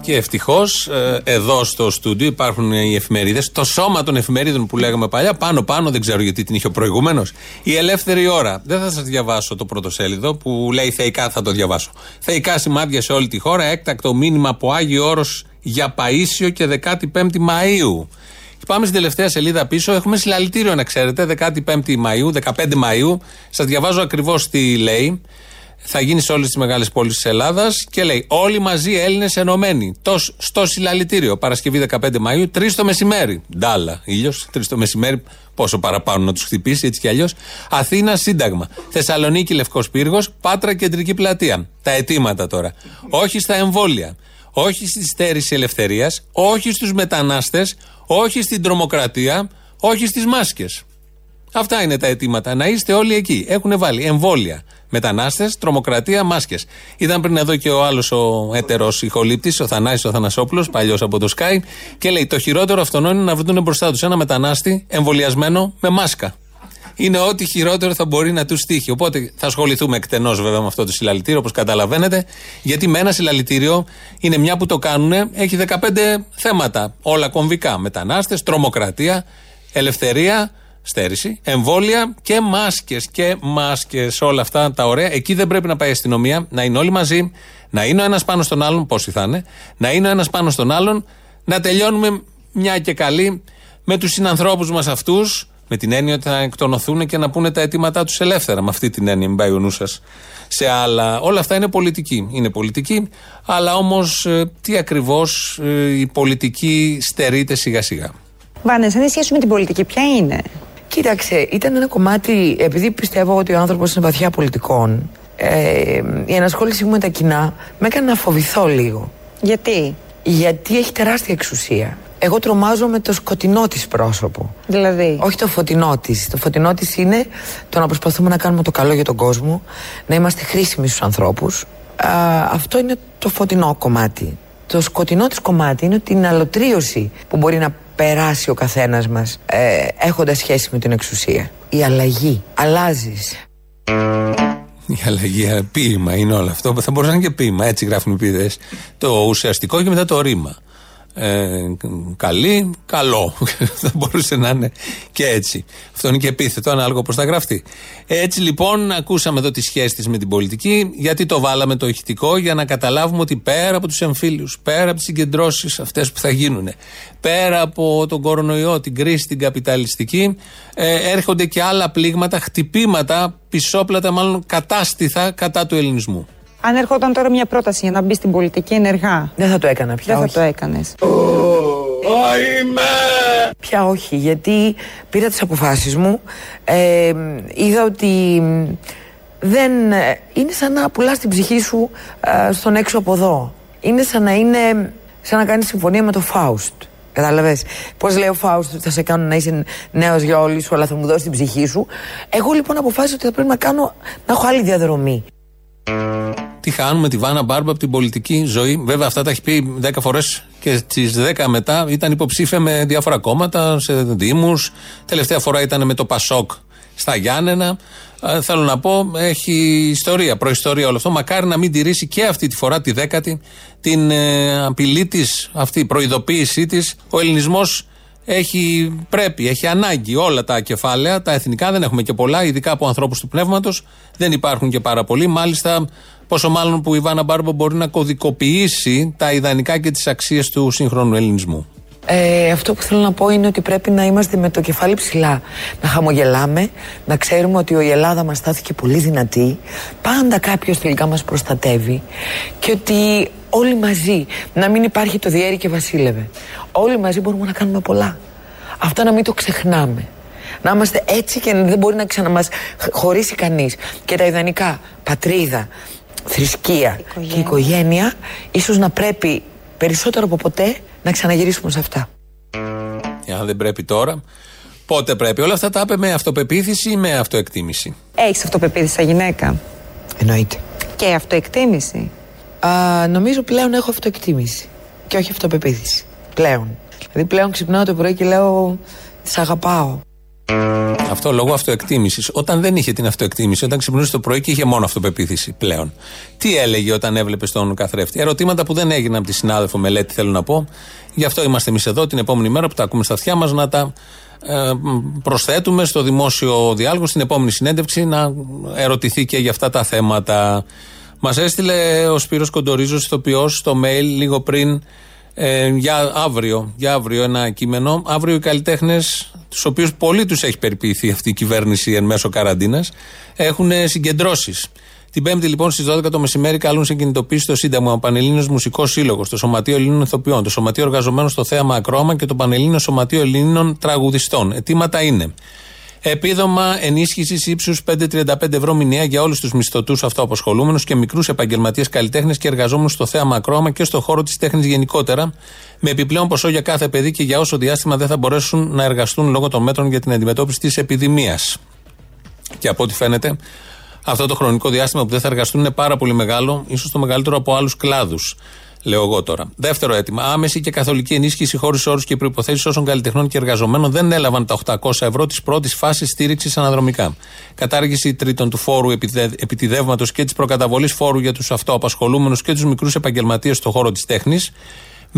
Και ευτυχώς εδώ στο στούντιο υπάρχουν οι εφημερίδες, το σώμα των εφημερίδων που λέγαμε παλιά, πάνω-πάνω, δεν ξέρω γιατί την είχε ο προηγούμενος, η Ελεύθερη Ώρα. Δεν θα σας διαβάσω το πρωτοσέλιδο που λέει θεϊκά, θα το διαβάσω. Θεϊκά σημάδια σε όλη τη χώρα, έκτακτο μήνυμα από Άγιο Όρος για Παΐσιο και 15η Μαΐου. Πάμε στην τελευταία σελίδα πίσω. Έχουμε συλλαλητήριο, να ξέρετε, 15 Μαΐου. Σας διαβάζω ακριβώς τι λέει. Θα γίνει σε όλες τις μεγάλες πόλεις της Ελλάδας και λέει: όλοι μαζί Έλληνες ενωμένοι. Στο συλλαλητήριο. Παρασκευή 15 Μαΐου, 3 το μεσημέρι. Ντάλα, ήλιος, 3 το μεσημέρι. Πόσο παραπάνω να τους χτυπήσει, έτσι κι αλλιώς. Αθήνα, Σύνταγμα. Θεσσαλονίκη, Λευκός Πύργος. Πάτρα, Κεντρική Πλατεία. Τα αιτήματα τώρα. Όχι στα εμβόλια. Όχι στη στέρηση ελευθερίας. Όχι στους μετανάστες. Όχι στην τρομοκρατία, όχι στις μάσκες. Αυτά είναι τα αιτήματα. Να είστε όλοι εκεί. Έχουν βάλει εμβόλια, μετανάστες, τρομοκρατία, μάσκες. Ήταν πριν εδώ και ο άλλος ο έτερος ηχολήπτης, ο Θανάσης ο Θανασόπουλος, παλιός από το Sky, και λέει: το χειρότερο αυτόν είναι να βρουν μπροστά τους ένα μετανάστη εμβολιασμένο με μάσκα. Είναι ό,τι χειρότερο θα μπορεί να του τύχει. Οπότε θα ασχοληθούμε εκτενώς βέβαια με αυτό το συλλαλητήριο, όπως καταλαβαίνετε, γιατί με ένα συλλαλητήριο είναι μια που το κάνουν, έχει 15 θέματα, όλα κομβικά. Μετανάστες, τρομοκρατία, ελευθερία, στέρηση, εμβόλια και μάσκες. Και μάσκες, όλα αυτά τα ωραία. Εκεί δεν πρέπει να πάει η αστυνομία, να είναι όλοι μαζί, να είναι ο ένας πάνω στον άλλον, πόσοι θα είναι, να είναι ο ένας πάνω στον άλλον, να τελειώνουμε μια και καλή με τους συνανθρώπους μας αυτούς. Με την έννοια ότι θα εκτονωθούν και να πούνε τα αιτήματά τους ελεύθερα. Με αυτή την έννοια, μην πάει ο νους σας σε άλλα. Όλα αυτά είναι πολιτική. Είναι πολιτική, αλλά όμως τι ακριβώς η πολιτική στερείται σιγά-σιγά. Βάνα, αν η σχέση με την πολιτική ποια είναι? Κοίταξε, ήταν ένα κομμάτι, επειδή πιστεύω ότι ο άνθρωπος είναι βαθιά πολιτικών, η ενασχόλησή μου με τα κοινά με έκανε να φοβηθώ λίγο. Γιατί? Γιατί έχει τεράστια εξουσία. Εγώ τρομάζω με το σκοτεινό της πρόσωπο. Δηλαδή? Όχι το φωτεινό της. Το φωτεινό της είναι το να προσπαθούμε να κάνουμε το καλό για τον κόσμο, να είμαστε χρήσιμοι στους ανθρώπους. Αυτό είναι το φωτεινό κομμάτι. Το σκοτεινό της κομμάτι είναι την αλωτρίωση που μπορεί να περάσει ο καθένας μας έχοντας σχέση με την εξουσία. Η αλλαγή. Αλλάζεις. Η αλλαγή, ποίημα είναι όλο αυτό. Θα μπορούσε να είναι και ποίημα, έτσι γράφουν οι ποιητές. Το ουσιαστικό και μετά το ρήμα. Καλή, καλό. Θα μπορούσε να είναι και έτσι. Αυτό είναι και επίθετο, ανάλογα πώς θα γραφτεί. Έτσι λοιπόν, ακούσαμε εδώ τη σχέση της με την πολιτική. Γιατί το βάλαμε το ηχητικό? Για να καταλάβουμε ότι πέρα από τους εμφύλιους, πέρα από τις συγκεντρώσεις αυτές που θα γίνουν, πέρα από τον κορονοϊό, την κρίση, την καπιταλιστική, έρχονται και άλλα πλήγματα, χτυπήματα, πισόπλατα, μάλλον κατάστιθα κατά του ελληνισμού. Αν ερχόταν τώρα μια πρόταση για να μπει στην πολιτική ενεργά, δεν θα το έκανα πια. Δεν θα το έκανες. Πια όχι, γιατί πήρα τις αποφάσεις μου. Είδα ότι δεν είναι σαν να πουλάς την ψυχή σου στον έξω από εδώ. Είναι σαν να κάνεις συμφωνία με το Φάουστ. Κατάλαβες? Πώς λέει ο Φάουστ, θα σε κάνω να είσαι νέος για όλη σου, αλλά θα μου δώσεις την ψυχή σου. Εγώ λοιπόν αποφάσισα ότι θα πρέπει να έχω άλλη διαδρομή. Τι χάνουμε τη Βάνα Μπάρμπα από την πολιτική ζωή. Βέβαια, αυτά τα έχει πει 10 φορές και στις 10 μετά ήταν υποψήφια με διάφορα κόμματα, σε δήμους. Τελευταία φορά ήταν με το Πασόκ στα Γιάννενα. Θέλω να πω, έχει ιστορία, προϊστορία όλο αυτό. Μακάρι να μην τηρήσει και αυτή τη φορά, τη δέκατη, την απειλή της, αυτή η προειδοποίησή της. Ο ελληνισμός έχει ανάγκη όλα τα κεφάλαια, τα εθνικά, δεν έχουμε και πολλά, ειδικά από ανθρώπους του πνεύματος, δεν υπάρχουν και πάρα πολλοί. Μάλιστα, πόσο μάλλον που η Βάνα Μπάρμπα μπορεί να κωδικοποιήσει τα ιδανικά και τις αξίες του σύγχρονου ελληνισμού. Αυτό που θέλω να πω είναι ότι πρέπει να είμαστε με το κεφάλι ψηλά, να χαμογελάμε, να ξέρουμε ότι η Ελλάδα μας στάθηκε πολύ δυνατή, πάντα κάποιος τελικά μας προστατεύει και ότι όλοι μαζί, να μην υπάρχει το διέρη και βασίλευε, όλοι μαζί μπορούμε να κάνουμε πολλά. Αυτό να μην το ξεχνάμε. Να είμαστε έτσι και δεν μπορεί να ξαναμάς χωρίσει κανείς. Και τα ιδανικά, πατρίδα, θρησκεία, οικογένεια και οικογένεια, ίσως να πρέπει περισσότερο από ποτέ να ξαναγυρίσουμε σε αυτά. Αν δεν πρέπει τώρα, πότε πρέπει? Όλα αυτά τα είπε με αυτοπεποίθηση ή με αυτοεκτίμηση? Έχεις αυτοπεποίθηση σαν γυναίκα? Εννοείται. Και αυτοεκτίμηση? Νομίζω πλέον έχω αυτοεκτίμηση και όχι αυτοπεποίθηση. Πλέον. Δηλαδή πλέον ξυπνάω το πρωί και λέω «Σ' αγαπάω». Αυτό λόγω αυτοεκτίμησης. Όταν δεν είχε την αυτοεκτίμηση, όταν ξυπνούσε το πρωί και είχε μόνο αυτοπεποίθηση πλέον. Τι έλεγε όταν έβλεπε τον καθρέφτη? Ερωτήματα που δεν έγιναν από τη συνάδελφο μελέτη, θέλω να πω. Γι' αυτό είμαστε εμείς εδώ την επόμενη μέρα που τα ακούμε στα αυτιά μας, να τα προσθέτουμε στο δημόσιο διάλογο, στην επόμενη συνέντευξη, να ερωτηθεί και για αυτά τα θέματα. Μας έστειλε ο Σπύρος Κοντορίζος, ηθοποιός, στο mail λίγο πριν. Για αύριο ένα κείμενο. Αύριο οι καλλιτέχνες, τους οποίους πολύ τους έχει περιποιηθεί αυτή η κυβέρνηση εν μέσω καραντίνας, έχουν συγκεντρώσεις. Την Πέμπτη λοιπόν στις 12 το μεσημέρι καλούν σε κινητοποίηση στο Σύνταγμα ο Πανελλήνιος Μουσικός Σύλλογος, το Σωματείο Ελλήνων Ηθοποιών, το Σωματείο Εργαζομένων στο Θέαμα Ακρόαμα και το Πανελλήνιο Σωματείο Ελλήνων Τραγουδιστών. Αιτήματα είναι: επίδομα ενίσχυσης ύψους 5,35 ευρώ μηνιαία για όλους τους μισθωτούς αυτοαπασχολούμενους και μικρούς επαγγελματίες, καλλιτέχνες και εργαζόμενους στο θέαμα ακρόαμα και στο χώρο της τέχνης γενικότερα, με επιπλέον ποσό για κάθε παιδί και για όσο διάστημα δεν θα μπορέσουν να εργαστούν λόγω των μέτρων για την αντιμετώπιση της επιδημίας. Και από ό,τι φαίνεται, αυτό το χρονικό διάστημα που δεν θα εργαστούν είναι πάρα πολύ μεγάλο, ίσως το μεγαλύτερο από άλλους κλάδους. Λέω εγώ τώρα. Δεύτερο αίτημα. Άμεση και καθολική ενίσχυση χωρίς όρους και προϋποθέσεις όσων καλλιτεχνών και εργαζομένων δεν έλαβαν τα 800 ευρώ της πρώτης φάσης στήριξης αναδρομικά. Κατάργηση τρίτον του φόρου επιτιδεύματος και της προκαταβολής φόρου για τους αυτοαπασχολούμενους και τους μικρούς επαγγελματίες στον χώρο της τέχνης.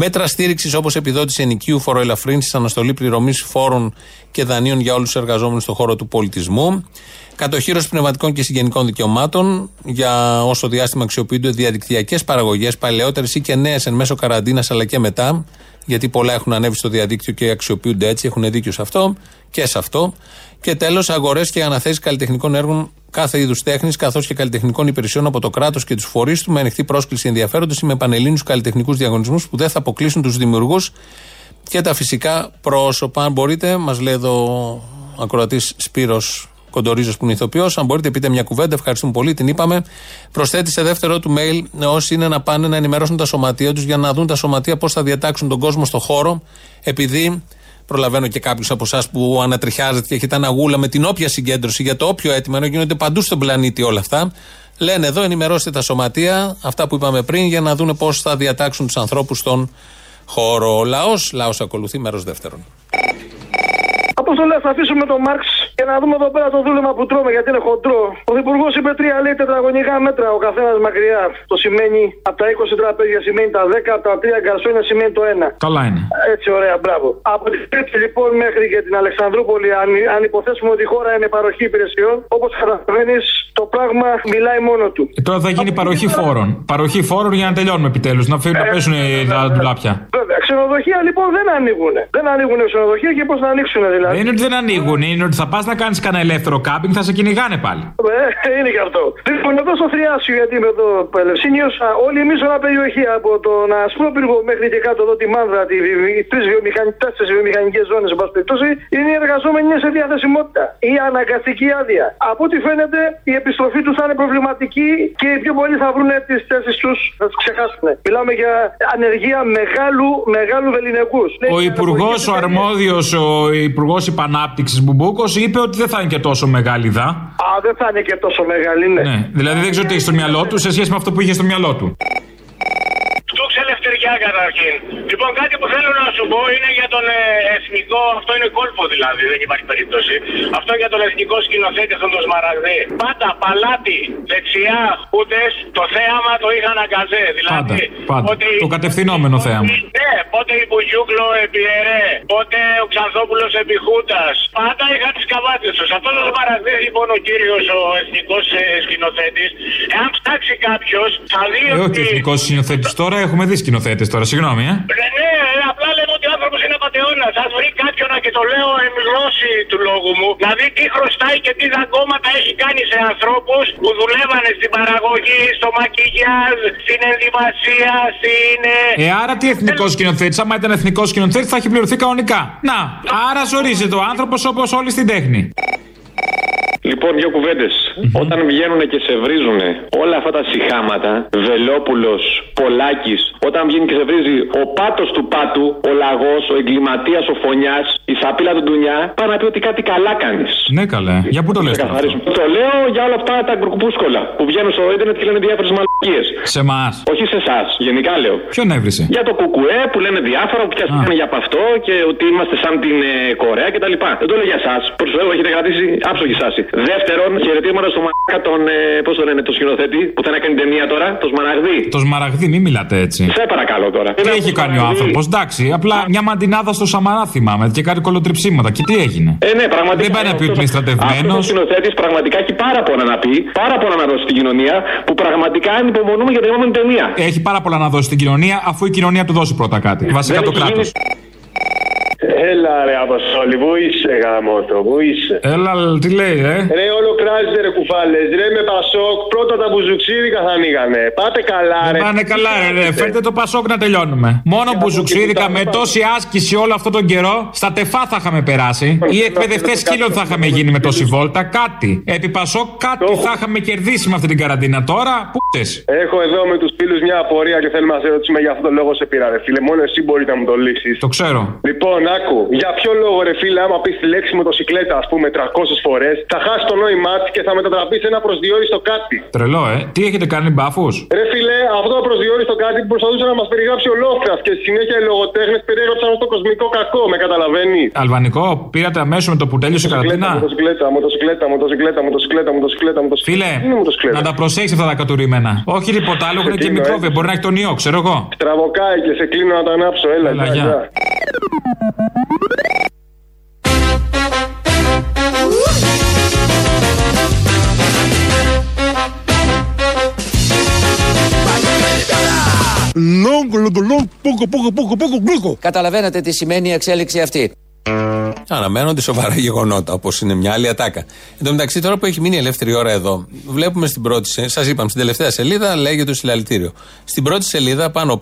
Μέτρα στήριξης όπως επιδότηση ενοικίου, φοροελαφρύνσης, αναστολή πληρωμής φόρων και δανείων για όλους τους εργαζόμενους στον χώρο του πολιτισμού. Κατοχύρωση πνευματικών και συγγενικών δικαιωμάτων για όσο διάστημα αξιοποιούνται διαδικτυακές παραγωγές, παλαιότερες ή και νέες εν μέσω καραντίνας αλλά και μετά, γιατί πολλά έχουν ανέβει στο διαδίκτυο και αξιοποιούνται έτσι, έχουν δίκιο σε αυτό και σε αυτό. Και τέλος, αγορές και αναθέσεις καλλιτεχνικών έργων κάθε είδους τέχνης, καθώς και καλλιτεχνικών υπηρεσιών από το κράτος και τους φορείς του, με ανοιχτή πρόσκληση ενδιαφέροντος ή με πανελλήνιους καλλιτεχνικούς διαγωνισμούς που δεν θα αποκλείσουν τους δημιουργούς και τα φυσικά πρόσωπα. Αν μπορείτε, μας λέει εδώ ακροατής Σπύρος Κοντορίζος που είναι ηθοποιός. Αν μπορείτε, πείτε μια κουβέντα. Ευχαριστούμε πολύ. Την είπαμε. Προσθέτει σε δεύτερο του mail όσοι είναι να πάνε να ενημερώσουν τα σωματεία τους για να δουν τα σωματεία πώς θα διατάξουν τον κόσμο στο χώρο. Επειδή προλαβαίνω και κάποιους από εσάς που ανατριχιάζετε και έχετε αναγούλα με την όποια συγκέντρωση για το όποιο αίτημα, ενώ γίνονται παντού στον πλανήτη όλα αυτά. Λένε εδώ, ενημερώστε τα σωματεία, αυτά που είπαμε πριν, για να δουν πώς θα διατάξουν τους ανθρώπους στον χώρο. Ο λαός ακολουθεί, μέρος δεύτερον. Αποστολέ, θα αφήσουμε τον Μάρξ και να δούμε εδώ πέρα το δούλευμα που τρώμε, γιατί είναι χοντρό. Ο Υπουργός είπε 3, λέει, τετραγωνικά μέτρα ο καθένας μακριά. Το σημαίνει από τα 20 τραπέζια σημαίνει τα 10, από τα 3 γκαρσόνια σημαίνει το 1. Καλά είναι. Έτσι, ωραία, μπράβο. Από την Κρήτη λοιπόν μέχρι και την Αλεξανδρούπολη, αν υποθέσουμε ότι η χώρα είναι παροχή υπηρεσιών, όπως καταλαβαίνεις, το πράγμα μιλάει μόνο του. Και τώρα θα γίνει παροχή φόρων. Παροχή φόρων για να τελειώνουμε επιτέλους, να πέσουν οι δουλάπια. Βέβαια, ξενοδοχεία λοιπόν δεν ανοίγουν. Δεν ανοίγουν ξενοδοχεία και πώς να ανοίξουν δηλαδή. Δεν είναι ότι δεν ανοίγουν, είναι ότι θα πας να κάνεις κανένα ελεύθερο κάμπινγκ, θα σε κυνηγάνε πάλι. Είναι και αυτό. Λοιπόν, εδώ στο Θριάσιο, γιατί είμαι εδώ Ελευσίνιος, όλη η μίζωνα περιοχή από τον Ασπρόπυργο μέχρι και κάτω εδώ τη Μάνδρα, τέσσερις βιομηχανικές ζώνες, εν πάση περιπτώσει, είναι οι εργαζόμενοι σε διαθεσιμότητα ή αναγκαστική άδεια. Από ό,τι φαίνεται, η επιστροφή του θα είναι προβληματική και οι πιο πολλοί θα βρουν τις θέσεις τους, θα τις ξεχάσουν. Μιλάμε για ανεργία μεγάλου βεληνικού. Ο Υπουργός, ο αρμόδιος, ο Υπουργός Υπανάπτυξης Μπουμπούκος είπε ότι δεν θα είναι και τόσο μεγάλη δα. Α, δεν θα είναι και τόσο μεγάλη, ναι. Ναι. Δηλαδή δεν ξέρω τι έχει στο μυαλό του σε σχέση με αυτό που είχε στο μυαλό του. Στουξελευθεριά καταρχήν. Λοιπόν, κάτι που θέλω να σου πω είναι για τον εθνικό, αυτό είναι κόλπο δηλαδή, δεν υπάρχει περίπτωση. Αυτό για τον εθνικό σκηνοθέτη, αυτόν τον Σμαραγδί. Πάντα παλάτι, δεξιά, ούτες, το θέαμα το είχαν αγκαζέ. Δηλαδή, πάντα. Ότι, το κατευθυνόμενο θέαμα. Ναι, πότε η Μπουγιούκλο επί ΕΡΕ, πότε ο Ξανθόπουλος επί Χούντας. Πάντα είχαν τις καβάτες τους. Αυτός ο Σμαραγδί, λοιπόν, ο κύριος, ο εθνικός σκηνοθέτης, εάν ψάξει κάποιος, θα δει ότι. Όχι, εθνικός σκηνοθέτης τώρα, έχουμε δει σκηνοθέτες τώρα, συγγνώμη. Ναι, απλά λέμε ότι ο άνθρωπος είναι απατεώνας. Αν βρει κάποιον, και το λέω εν γλώσση του λόγου μου, να δει τι χρωστάει και τι δαγκώματα έχει κάνει σε ανθρώπους που δουλεύανε στην παραγωγή, στο μακιγιάζ, στην ενδυμασία, στην. Άρα τι εθνικό σκηνοθέτη. Άμα ήταν εθνικό σκηνοθέτη, θα έχει πληρωθεί κανονικά. Να, άρα ζορίζεται ο άνθρωπος όπως όλοι στην τέχνη. Λοιπόν, δύο κουβέντες. Όταν βγαίνουν και σε βρίζουν όλα αυτά τα σιχάματα, Βελόπουλος, Πολάκης, όταν βγαίνει και σε βρίζει ο πάτος του πάτου, ο λαγός, ο εγκληματίας, ο φωνιάς, η σαπίλα του ντουνιά, πάει να πει ότι κάτι καλά κάνεις. Ναι, καλέ. Για πού το λες τώρα? Το λέω για όλα αυτά τα γκρουκουπούσκολα που βγαίνουν στο ίντερνετ και λένε διάφορες μαλακίες. Σε εμάς. Όχι σε εσάς, γενικά λέω. Ποιον έβρισε? Για το κουκουέ που λένε διάφορα, που πιάσουν για από αυτό και ότι είμαστε σαν την Κορέα κτλ. Δεν το λέω για εσάς. Προσφέρω, έχετε κρατήσει άψογη στάση. Δεύτερον, χαιρετήματα στο μαλάκα τον. Πώς το λένε, το σκηνοθέτη που θα έκανε ταινία τώρα, το Σμαραγδί. Το Σμαραγδί, μην μιλάτε έτσι. Σε παρακαλώ τώρα. Τι έχει κάνει ο άνθρωπος, εντάξει, απλά μια μαντινάδα στο Σαμαρά θυμάμαι και κάτι κολοτριψίματα. Και τι έγινε? Ναι, πραγματικά. Δεν πάει να πει ότι είναι στρατευμένο. Ο σκηνοθέτης πραγματικά έχει πάρα πολλά να πει, πάρα πολλά να δώσει στην κοινωνία που πραγματικά ανυπομονούμε για την επόμενη ταινία. Έχει πάρα πολλά να δώσει στην κοινωνία αφού η κοινωνία του δώσει πρώτα κάτι. Βασικά το κράτος. Έλα ρε Αποστόλη, πού είσαι γαμότο, πού είσαι? Έλα, τι λέει, Ρε όλο κράζετε ρε κουφάλες, ρε με Πασόκ, πρώτα τα μπουζουξίδικα θα ανοίγανε, πάτε καλά ρε. Πάνε καλά ρε, φέρτε το Πασόκ να τελειώνουμε. Μόνο μπουζουξίδικα με τόση άσκηση όλο αυτόν τον καιρό, στα τεφά θα είχαμε περάσει, ή εκπαιδευτές σκύλων θα είχαμε γίνει με τόση βόλτα, κάτι. Επί Πασόκ κάτι θα είχαμε κερδίσει με αυτή την καραντίνα τώρα, πούτες. Έχω εδώ με τους φίλους μια απορία και θέλουμε να σε ρωτήσουμε για αυτόν τον λόγο σε πειρά ρε φίλε, μόνο εσύ μπορεί να μου το λύσεις. Το ξέρω. Λοιπόν, άκου, για ποιο λόγο ρε φίλε, άμα πεις τη λέξη μοτοσυκλέτα, ας πούμε, 300 φορές, θα χάσει το νόημά της και θα μετατραπεί σε ένα προσδιορίστο κάτι. Τρελό, Τι έχετε κάνει, μπάφους? Ρε φίλε, αυτό το προσδιορίστο κάτι που προσπαθούσε να μας περιγράψει ο Λόφρας και στη συνέχεια οι λογοτέχνες περιέγραψαν ως το κοσμικό κακό, με καταλαβαίνει. Αλβανικό, πήρατε αμέσως με το που τέλειωσε η καραντίνα. Μοτοσυκλέτα. Φίλε, να τα προσέξεις αυτά τα κατουρημένα. Όχι τίποτα άλλο, είναι και μικρόβια, μπορεί να έχει τον ιό, ξέρω εγώ. Στραβοκάει και σε κλείνω να τα ανάψω, έλα. Καταλαβαίνετε τι σημαίνει η εξέλιξη αυτή. Αναμένονται σοβαρά γεγονότα, όπως είναι μια άλλη ατάκα. Εν τω μεταξύ, τώρα που έχει μείνει ελεύθερη ώρα εδώ, βλέπουμε στην πρώτη, σας είπαμε, στην τελευταία σελίδα λέγεται το συλλαλητήριο. Στην πρώτη σελίδα, πάνω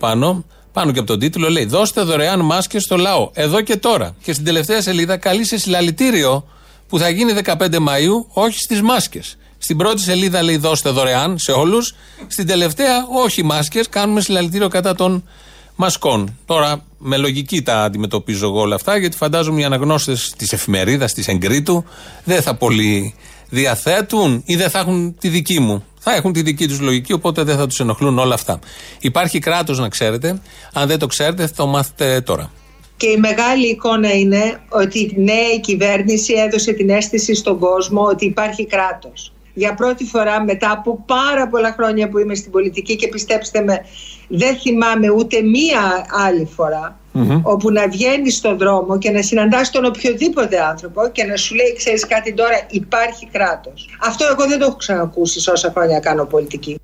και από τον τίτλο, λέει: δώστε δωρεάν μάσκες στο λαό, εδώ και τώρα. Και στην τελευταία σελίδα καλεί σε συλλαλητήριο που θα γίνει 15 Μαΐου, όχι στις μάσκες. Στην πρώτη σελίδα λέει δώστε δωρεάν σε όλους, στην τελευταία όχι μάσκες, κάνουμε συλλαλητήριο κατά των μασκών. Τώρα με λογική τα αντιμετωπίζω εγώ όλα αυτά, γιατί φαντάζομαι οι αναγνώστες της εφημερίδας, της Εγκρίτου, δεν θα πολύ διαθέτουν ή δεν θα έχουν τη δική μου. Θα έχουν τη δική τους λογική, οπότε δεν θα τους ενοχλούν όλα αυτά. Υπάρχει κράτος, να ξέρετε. Αν δεν το ξέρετε, θα το μάθετε τώρα. Και η μεγάλη εικόνα είναι ότι η νέα κυβέρνηση έδωσε την αίσθηση στον κόσμο ότι υπάρχει κράτος. Για πρώτη φορά μετά από πάρα πολλά χρόνια που είμαι στην πολιτική, και πιστέψτε με, δεν θυμάμαι ούτε μία άλλη φορά όπου να βγαίνεις στον δρόμο και να συναντάς τον οποιοδήποτε άνθρωπο και να σου λέει ξέρεις κάτι τώρα, υπάρχει κράτος. Αυτό εγώ δεν το έχω ξανακούσει σε όσα χρόνια κάνω πολιτική.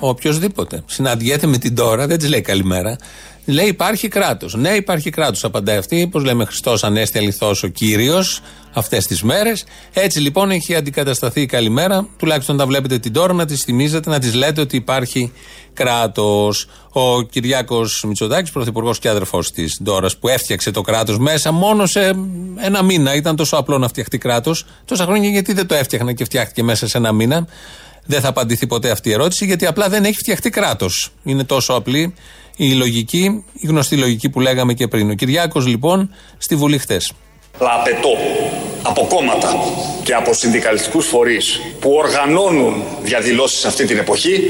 Οποιοςδήποτε συναντιέται με την Ντόρα δεν της λέει καλημέρα. Λέει υπάρχει κράτος. Ναι, υπάρχει κράτος, απαντάει αυτή. Πώς λέμε, Χριστός Ανέστη αληθώς ο Κύριος αυτές τις μέρες. Έτσι λοιπόν έχει αντικατασταθεί η καλημέρα. Τουλάχιστον τα βλέπετε την Ντόρα να της θυμίζετε, να της λέτε ότι υπάρχει κράτος. Ο Κυριάκος Μητσοτάκης, πρωθυπουργός και άδερφός της Ντόρας, που έφτιαξε το κράτος μέσα μόνο σε ένα μήνα. Ήταν τόσο απλό να φτιαχτεί κράτος. Τόσα χρόνια γιατί δεν το έφτιαχνα και φτιάχτηκε μέσα σε ένα μήνα. Δεν θα απαντηθεί ποτέ αυτή η ερώτηση, γιατί απλά δεν έχει φτιαχτεί κράτος. Είναι τόσο απλή η λογική, η γνωστή λογική που λέγαμε και πριν. Ο Κυριάκος λοιπόν στη Βουλή χτες. Απαιτώ από κόμματα και από συνδικαλιστικούς φορείς που οργανώνουν διαδηλώσεις αυτή την εποχή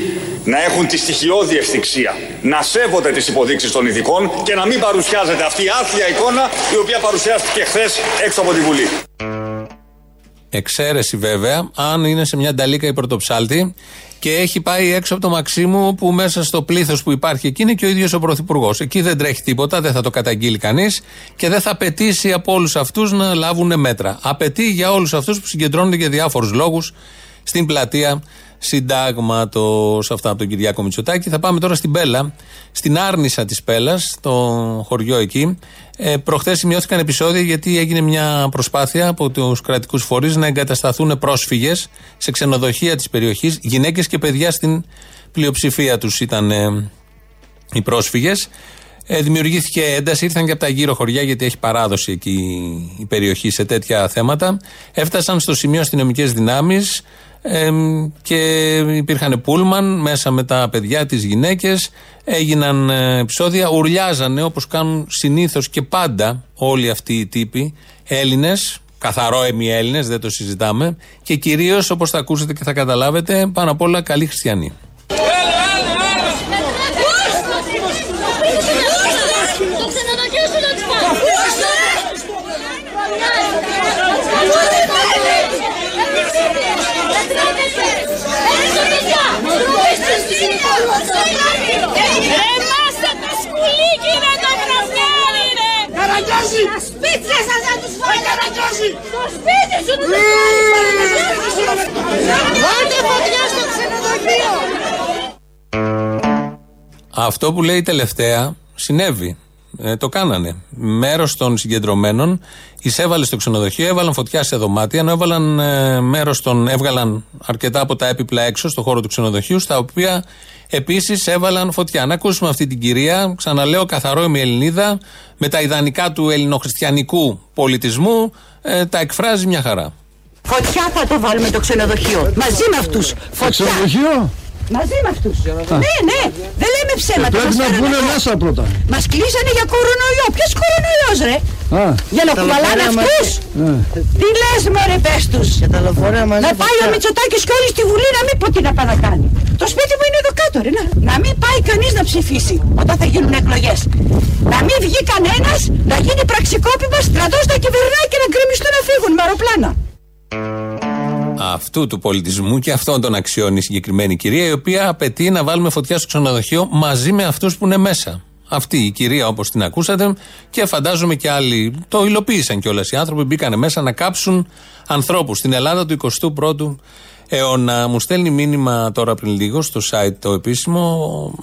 να έχουν τη στοιχειώδη ευθυξία, να σέβονται τις υποδείξεις των ειδικών και να μην παρουσιάζεται αυτή η άθλια εικόνα η οποία παρουσιάστηκε χθες έξω από τη Βουλή. Εξαίρεση βέβαια, αν είναι σε μια νταλίκα η πρωτοψάλτη και έχει πάει έξω από το Μαξίμου, που μέσα στο πλήθος που υπάρχει εκεί είναι και ο ίδιος ο Πρωθυπουργός. Εκεί δεν τρέχει τίποτα, δεν θα το καταγγείλει κανείς και δεν θα απαιτήσει από όλους αυτούς να λάβουν μέτρα. Απαιτεί για όλους αυτούς που συγκεντρώνονται για διάφορους λόγους στην πλατεία Συντάγματος. Αυτά από τον Κυριάκο Μητσοτάκη. Θα πάμε τώρα στην Πέλα, στην Άρνησα της Πέλας, το χωριό εκεί. Προχθές σημειώθηκαν επεισόδια γιατί έγινε μια προσπάθεια από τους κρατικούς φορείς να εγκατασταθούν πρόσφυγες σε ξενοδοχεία της περιοχής. Γυναίκες και παιδιά στην πλειοψηφία τους ήταν οι πρόσφυγες. Δημιουργήθηκε ένταση, ήρθαν και από τα γύρω χωριά, γιατί έχει παράδοση εκεί η περιοχή σε τέτοια θέματα. Έφτασαν στο σημείο αστυνομικές δυνάμεις. Και υπήρχαν πούλμαν μέσα με τα παιδιά, τις γυναίκες, έγιναν επεισόδια, ουρλιάζανε όπως κάνουν συνήθως και πάντα όλοι αυτοί οι τύποι Έλληνες, καθαρόαιμοι Έλληνες, δεν το συζητάμε, και κυρίως όπως θα ακούσετε και θα καταλάβετε πάνω απ' όλα καλοί χριστιανοί. Εμάστε τα σκουλίκι να το προφιάρει ρε! Καραγκιόζη! Τα σπίτια σας να τους φάει Καραγκιόζη! Το σπίτι σου να τους φάει! Βάλτε φωτιά στο ξενοδοχείο! Αυτό που λέει τελευταία συνέβη. Το κάνανε. Μέρος των συγκεντρωμένων εισέβαλε στο ξενοδοχείο, έβαλαν φωτιά σε δωμάτια, ενώ έβγαλαν αρκετά από τα έπιπλα έξω στο χώρο του ξενοδοχείου, στα οποία επίσης έβαλαν φωτιά. Να ακούσουμε αυτή την κυρία, ξαναλέω, καθαρόαιμη Ελληνίδα, με τα ιδανικά του ελληνοχριστιανικού πολιτισμού, τα εκφράζει μια χαρά. Φωτιά θα το βάλουμε το ξενοδοχείο. Μαζί με αυτούς. Φωτιά. Μαζί με αυτούς. Ναι, δεν λέμε ψέματα. Πρέπει να βγουν μέσα πρώτα. Μας κλείσανε για κορονοϊό. Ποιος κορονοϊός ρε? Για να κουβαλάνε αυτούς. Τι λες μωρέ, πες τους. Να πάει ο Μητσοτάκης και όλοι στη Βουλή να μην πω τι να πάει να κάνει. Το σπίτι μου είναι εδώ κάτω ρε. Να μην πάει κανείς να ψηφίσει όταν θα γίνουν εκλογές. Να μην βγει κανένας, να γίνει πραξικόπημα, στρατός να κυβερνάει και να γκρεμιστούν να φύγουν με αεροπλάνα. Αυτού του πολιτισμού και αυτόν τον αξιώνει η συγκεκριμένη κυρία, η οποία απαιτεί να βάλουμε φωτιά στο ξενοδοχείο μαζί με αυτούς που είναι μέσα. Αυτή η κυρία, όπως την ακούσατε, και φαντάζομαι και άλλοι, το υλοποίησαν κιόλας οι άνθρωποι, μπήκανε μέσα να κάψουν ανθρώπους στην Ελλάδα του 21ου αιώνα. Μου στέλνει μήνυμα τώρα πριν λίγο στο site το επίσημο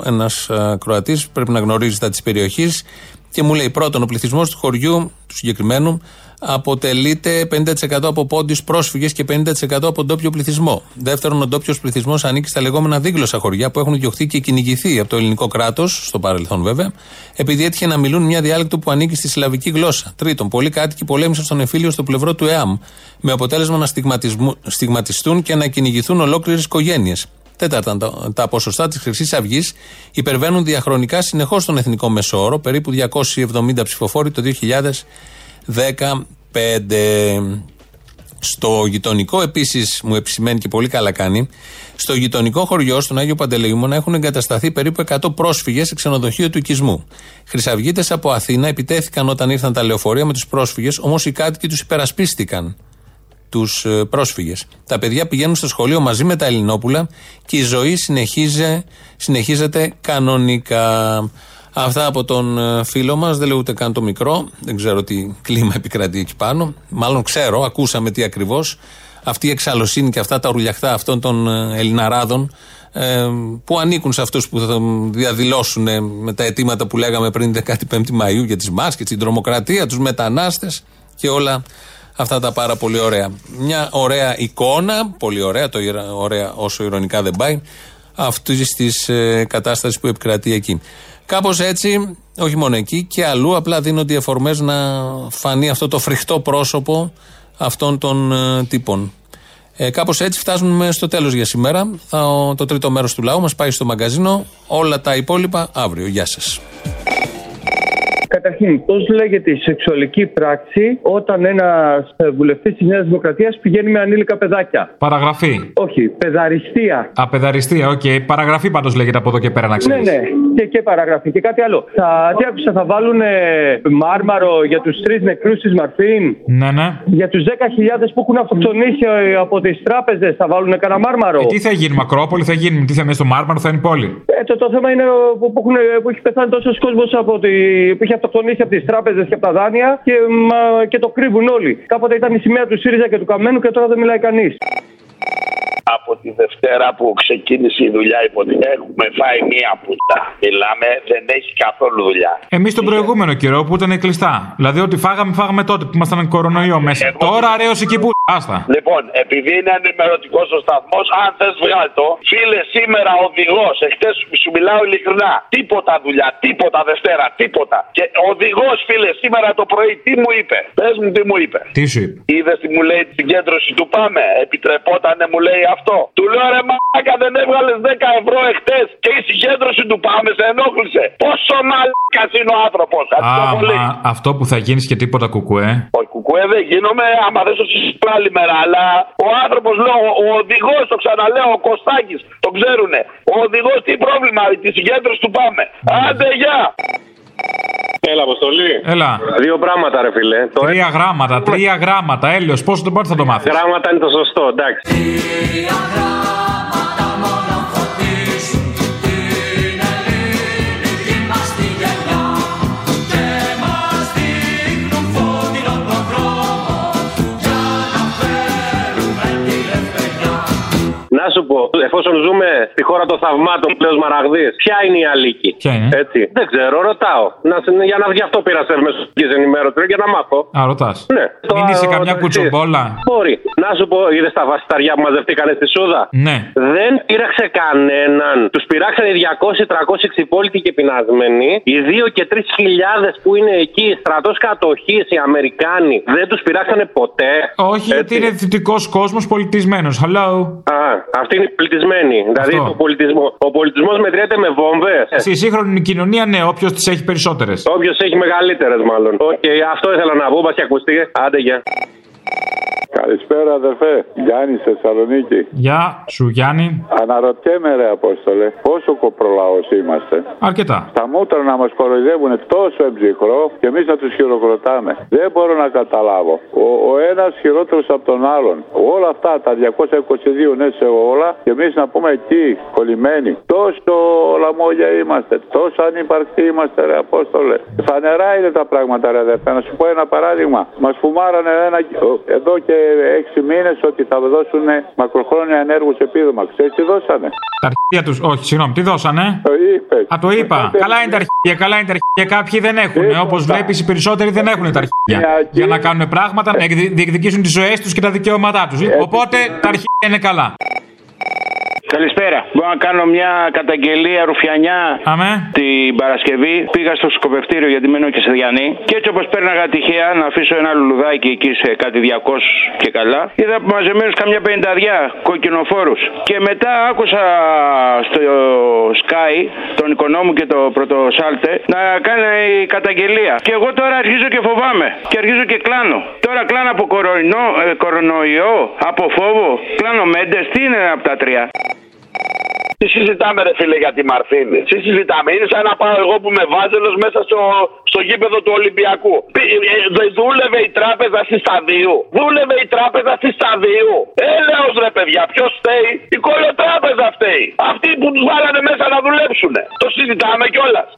ένας Κροατής, πρέπει να γνωρίζει τα της περιοχής, και μου λέει πρώτον ο πληθυσμός του χωριού του συγκεκριμένου αποτελείται 50% από πόντιους πρόσφυγες και 50% από ντόπιο πληθυσμό. Δεύτερον, ο ντόπιος πληθυσμός ανήκει στα λεγόμενα δίγλωσσα χωριά που έχουν διωχθεί και κυνηγηθεί από το ελληνικό κράτος, στο παρελθόν βέβαια, επειδή έτυχε να μιλούν μια διάλεκτο που ανήκει στη σλαβική γλώσσα. Τρίτον, πολλοί κάτοικοι πολέμησαν στον εμφύλιο στο πλευρό του ΕΑΜ, με αποτέλεσμα να στιγματιστούν και να κυνηγηθούν ολόκληρες οικογένειες. Τέταρτον, τα ποσοστά της Χρυσής Αυγής υπερβαίνουν διαχρονικά συνεχώς τον εθνικό μέσο όρο, περίπου 270 ψηφοφόροι το 2015. Στο γειτονικό, επίσης μου επισημαίνει και πολύ καλά κάνει, στο γειτονικό χωριό, στον Άγιο Παντελεήμονα, έχουν εγκατασταθεί περίπου 100 πρόσφυγες σε ξενοδοχείο του οικισμού. Χρυσαυγίτες από Αθήνα επιτέθηκαν όταν ήρθαν τα λεωφορεία με τους πρόσφυγες, όμως οι κάτοικοι τους υπερασπίστηκαν. Τους πρόσφυγες. Τα παιδιά πηγαίνουν στο σχολείο μαζί με τα Ελληνόπουλα και η ζωή συνεχίζεται κανονικά. Αυτά από τον φίλο μας, δεν λέω ούτε καν το μικρό, δεν ξέρω τι κλίμα επικρατεί εκεί πάνω. Μάλλον ξέρω, ακούσαμε τι ακριβώς. Αυτή η εξαλωσύνη και αυτά τα ρουλιαχτά αυτών των Ελληναράδων που ανήκουν σε αυτούς που θα διαδηλώσουν με τα αιτήματα που λέγαμε πριν 15 Μαΐου για τις μάσκες, την τρομοκρατία, τους μετανάστες και όλα αυτά τα πάρα πολύ ωραία. Μια ωραία εικόνα, πολύ ωραία, το ωραία όσο ειρωνικά δεν πάει, αυτής της κατάστασης που επικρατεί εκεί. Κάπως έτσι, όχι μόνο εκεί και αλλού, απλά δίνονται οι εφορμές να φανεί αυτό το φρικτό πρόσωπο αυτών των τύπων. Κάπως έτσι φτάσουμε στο τέλος για σήμερα. Το τρίτο μέρος του λαού μας πάει στο μαγκαζίνο. Όλα τα υπόλοιπα αύριο. Γεια σας. Καταρχήν, πώς λέγεται η σεξουαλική πράξη όταν ένας βουλευτής της Νέας Δημοκρατίας πηγαίνει με ανήλικα παιδάκια? Παραγραφή. Όχι, παιδαριστία. Α, παιδαριστία, οκ. Okay. Παραγραφή πάντως λέγεται από εδώ και πέρα, να ξέρεις. Ναι, ναι. Και παραγραφή. Και κάτι άλλο. Τι άκουσα, θα βάλουν μάρμαρο για τους 3 νεκρούς της Μαρφίν. Ναι, ναι. Για τους 10.000 που έχουν αυτοκτονήσει από τις τράπεζες, θα βάλουν κανένα μάρμαρο. Τι θα γίνει, Μακρόπολη, θα γίνει, τι θα είναι στο μάρμαρο, θα είναι πόλη. Το θέμα είναι που έχει πεθάνει τόσο κόσμο που έχει αυτοκτονήσει από τις τράπεζες και από τα δάνεια και το κρύβουν όλοι. Κάποτε ήταν η σημαία του ΣΥΡΙΖΑ και του Καμένου και τώρα δεν μιλάει κανείς. Από τη Δευτέρα που ξεκίνησε η δουλειά, έχουμε φάει μία πουτα. Μιλάμε, δεν έχει καθόλου δουλειά. Εμείς τον προηγούμενο καιρό που ήταν κλειστά. Δηλαδή, ό,τι φάγαμε τότε που ήμασταν κορονοϊό μέσα. Τώρα αρέως εκεί που. Άστα. Λοιπόν, επειδή είναι ενημερωτικός ο σταθμός, αν θες βγάλει το. Φίλε, σήμερα οδηγός, εχθές σου μιλάω ειλικρινά. Τίποτα δουλειά, τίποτα Δευτέρα, τίποτα. Και οδηγός, φίλε, σήμερα το πρωί τι μου είπε? Πες μου τι μου είπε. Τι σου είπε? Είδες τι μου λέει την κέντρωση του πάμε? Επιτρεπότανε, μου λέει αυτό. Του λέω ρε μαλάκα, δεν έβγαλες 10 ευρώ εχθές και η συγκέντρωση του πάμε σε ενόχλησε? Πόσο μαλάκας είναι ο άνθρωπος? Αυτό που θα γίνεις και τίποτα κουκουέ. Όχι κουκουέ δεν γίνομαι, άμα δεν σου άλλη μέρα, αλλά ο άνθρωπος, λέω, ο οδηγός, το ξαναλέω, ο Κωστάκης, τον ξέρουνε. Ο οδηγός τι πρόβλημα, τη συγκέντρωση του πάμε. Άντε, γεια! Έλα, Αποστολή. Έλα. Δύο πράγματα, ρε φίλε. Τρία γράμματα. Έλεος, πόσο τον πάρει θα το μάθεις. Γράμματα είναι το σωστό, εντάξει. Τρία γράμματα μόνο φωτίζουν την ελληνική μας τη γενιά και μας δείχνουν φωτεινό το δρόμο για να φέρουμε τη ελευθεριά. Να σου πω, εφόσον ζούμε στη χώρα των θαυμάτων, πλέον Μαραγδής, ποια είναι η αλήκη? Έτσι. Δεν ξέρω, ρωτάω. Για να βγει αυτό πήρα σε μέσω τη ενημέρωση για να μάθω. Α, ρωτάς. Ναι. Μην είσαι καμιά κουτσομπόλα. Μπορεί. Να σου πω, είδες τα βασισταριά που μαζευτήκανε στη Σούδα? Ναι. Δεν πήραξε κανέναν. Τους πειράξαν οι 200-300 ξυπόλοιτοι και πεινασμένοι. Οι 2.000 και 3.000 που είναι εκεί, στρατός κατοχής, οι Αμερικάνοι, δεν τους πειράξανε ποτέ. Όχι, έτσι. Γιατί είναι δυτικός κόσμος πολιτισμένος. Hello. Αυτή είναι πολιτισμένη. Δηλαδή ο πολιτισμός μετριέται με βόμβες. Στη σύγχρονη κοινωνία, ναι, όποιος τις έχει περισσότερες. Όποιος έχει μεγαλύτερες, μάλλον. Okay, αυτό ήθελα να πω, μπας και ακουστεί. Άντε, γεια. Καλησπέρα, αδερφέ. Γιάννη, Θεσσαλονίκη. Γεια σου, Γιάννη. Αναρωτιέμαι, ρε Απόστολε, πόσο κοπρολαός είμαστε. Αρκετά. Τα μούτρα να μας κοροϊδεύουν τόσο εμψυχρό και εμείς να τους χειροκροτάμε. Δεν μπορώ να καταλάβω. Ο ένας χειρότερος από τον άλλον. Όλα αυτά τα 222 ναι σε όλα και εμείς να πούμε εκεί κολλημένοι. Τόσο λαμόγια είμαστε. Τόσο ανυπαρκτοί είμαστε, ρε Απόστολε. Φανερά είναι τα πράγματα, ρε αδερφέ. Να σου πω ένα παράδειγμα. Μας φουμάρανε εδώ και 6 μήνες ότι θα δώσουν μακροχρόνια ενέργους επίδομα. Ξέρεις τι δώσανε? Τα αρχεία τους, όχι, συγγνώμη, τι δώσανε? Το είπε. Α, το είπα. Καλά είναι τα αρχεία, καλά είναι τα αρχεία. Κάποιοι δεν έχουν. Όπως βλέπεις, οι περισσότεροι δεν έχουν τα αρχεία. Για να κάνουν πράγματα, να διεκδικήσουν τις ζωές τους και τα δικαιώματά τους. Οπότε τα αρχεία είναι καλά. Καλησπέρα. Μπορώ να κάνω μια καταγγελία ρουφιανιά? Αμέ. Την Παρασκευή πήγα στο σκοπευτήριο, γιατί μένω και σε Διανή. Και έτσι όπως πέρναγα τυχαία να αφήσω ένα λουλουδάκι εκεί σε κάτι 200 και καλά, είδα μαζεμένους καμιά 50 κοκκινοφόρους. Και μετά άκουσα στο Sky τον Οικονόμου και το Πρωτοσάλτε να κάνει καταγγελία. Και εγώ τώρα αρχίζω και φοβάμαι. Και αρχίζω και κλάνω. Τώρα κλάνω από κορονοϊό, από φόβο. Κλάνω Μέντες. Τι είναι από τα τρία? Τι συζητάμε, ρε φίλε, για τη Μαρφίν? Τι συζητάμε? Είναι σαν να πάω εγώ που με βάζελος μέσα στο γήπεδο του Ολυμπιακού. Δούλευε η τράπεζα στη Σταδίου. Δούλευε η τράπεζα στη Σταδίου. Έλεος, ρε παιδιά, ποιος φταίει? Η κολοτράπεζα φταίει. Αυτοί που τους βάλανε μέσα να δουλέψουνε. Το συζητάμε κιόλας.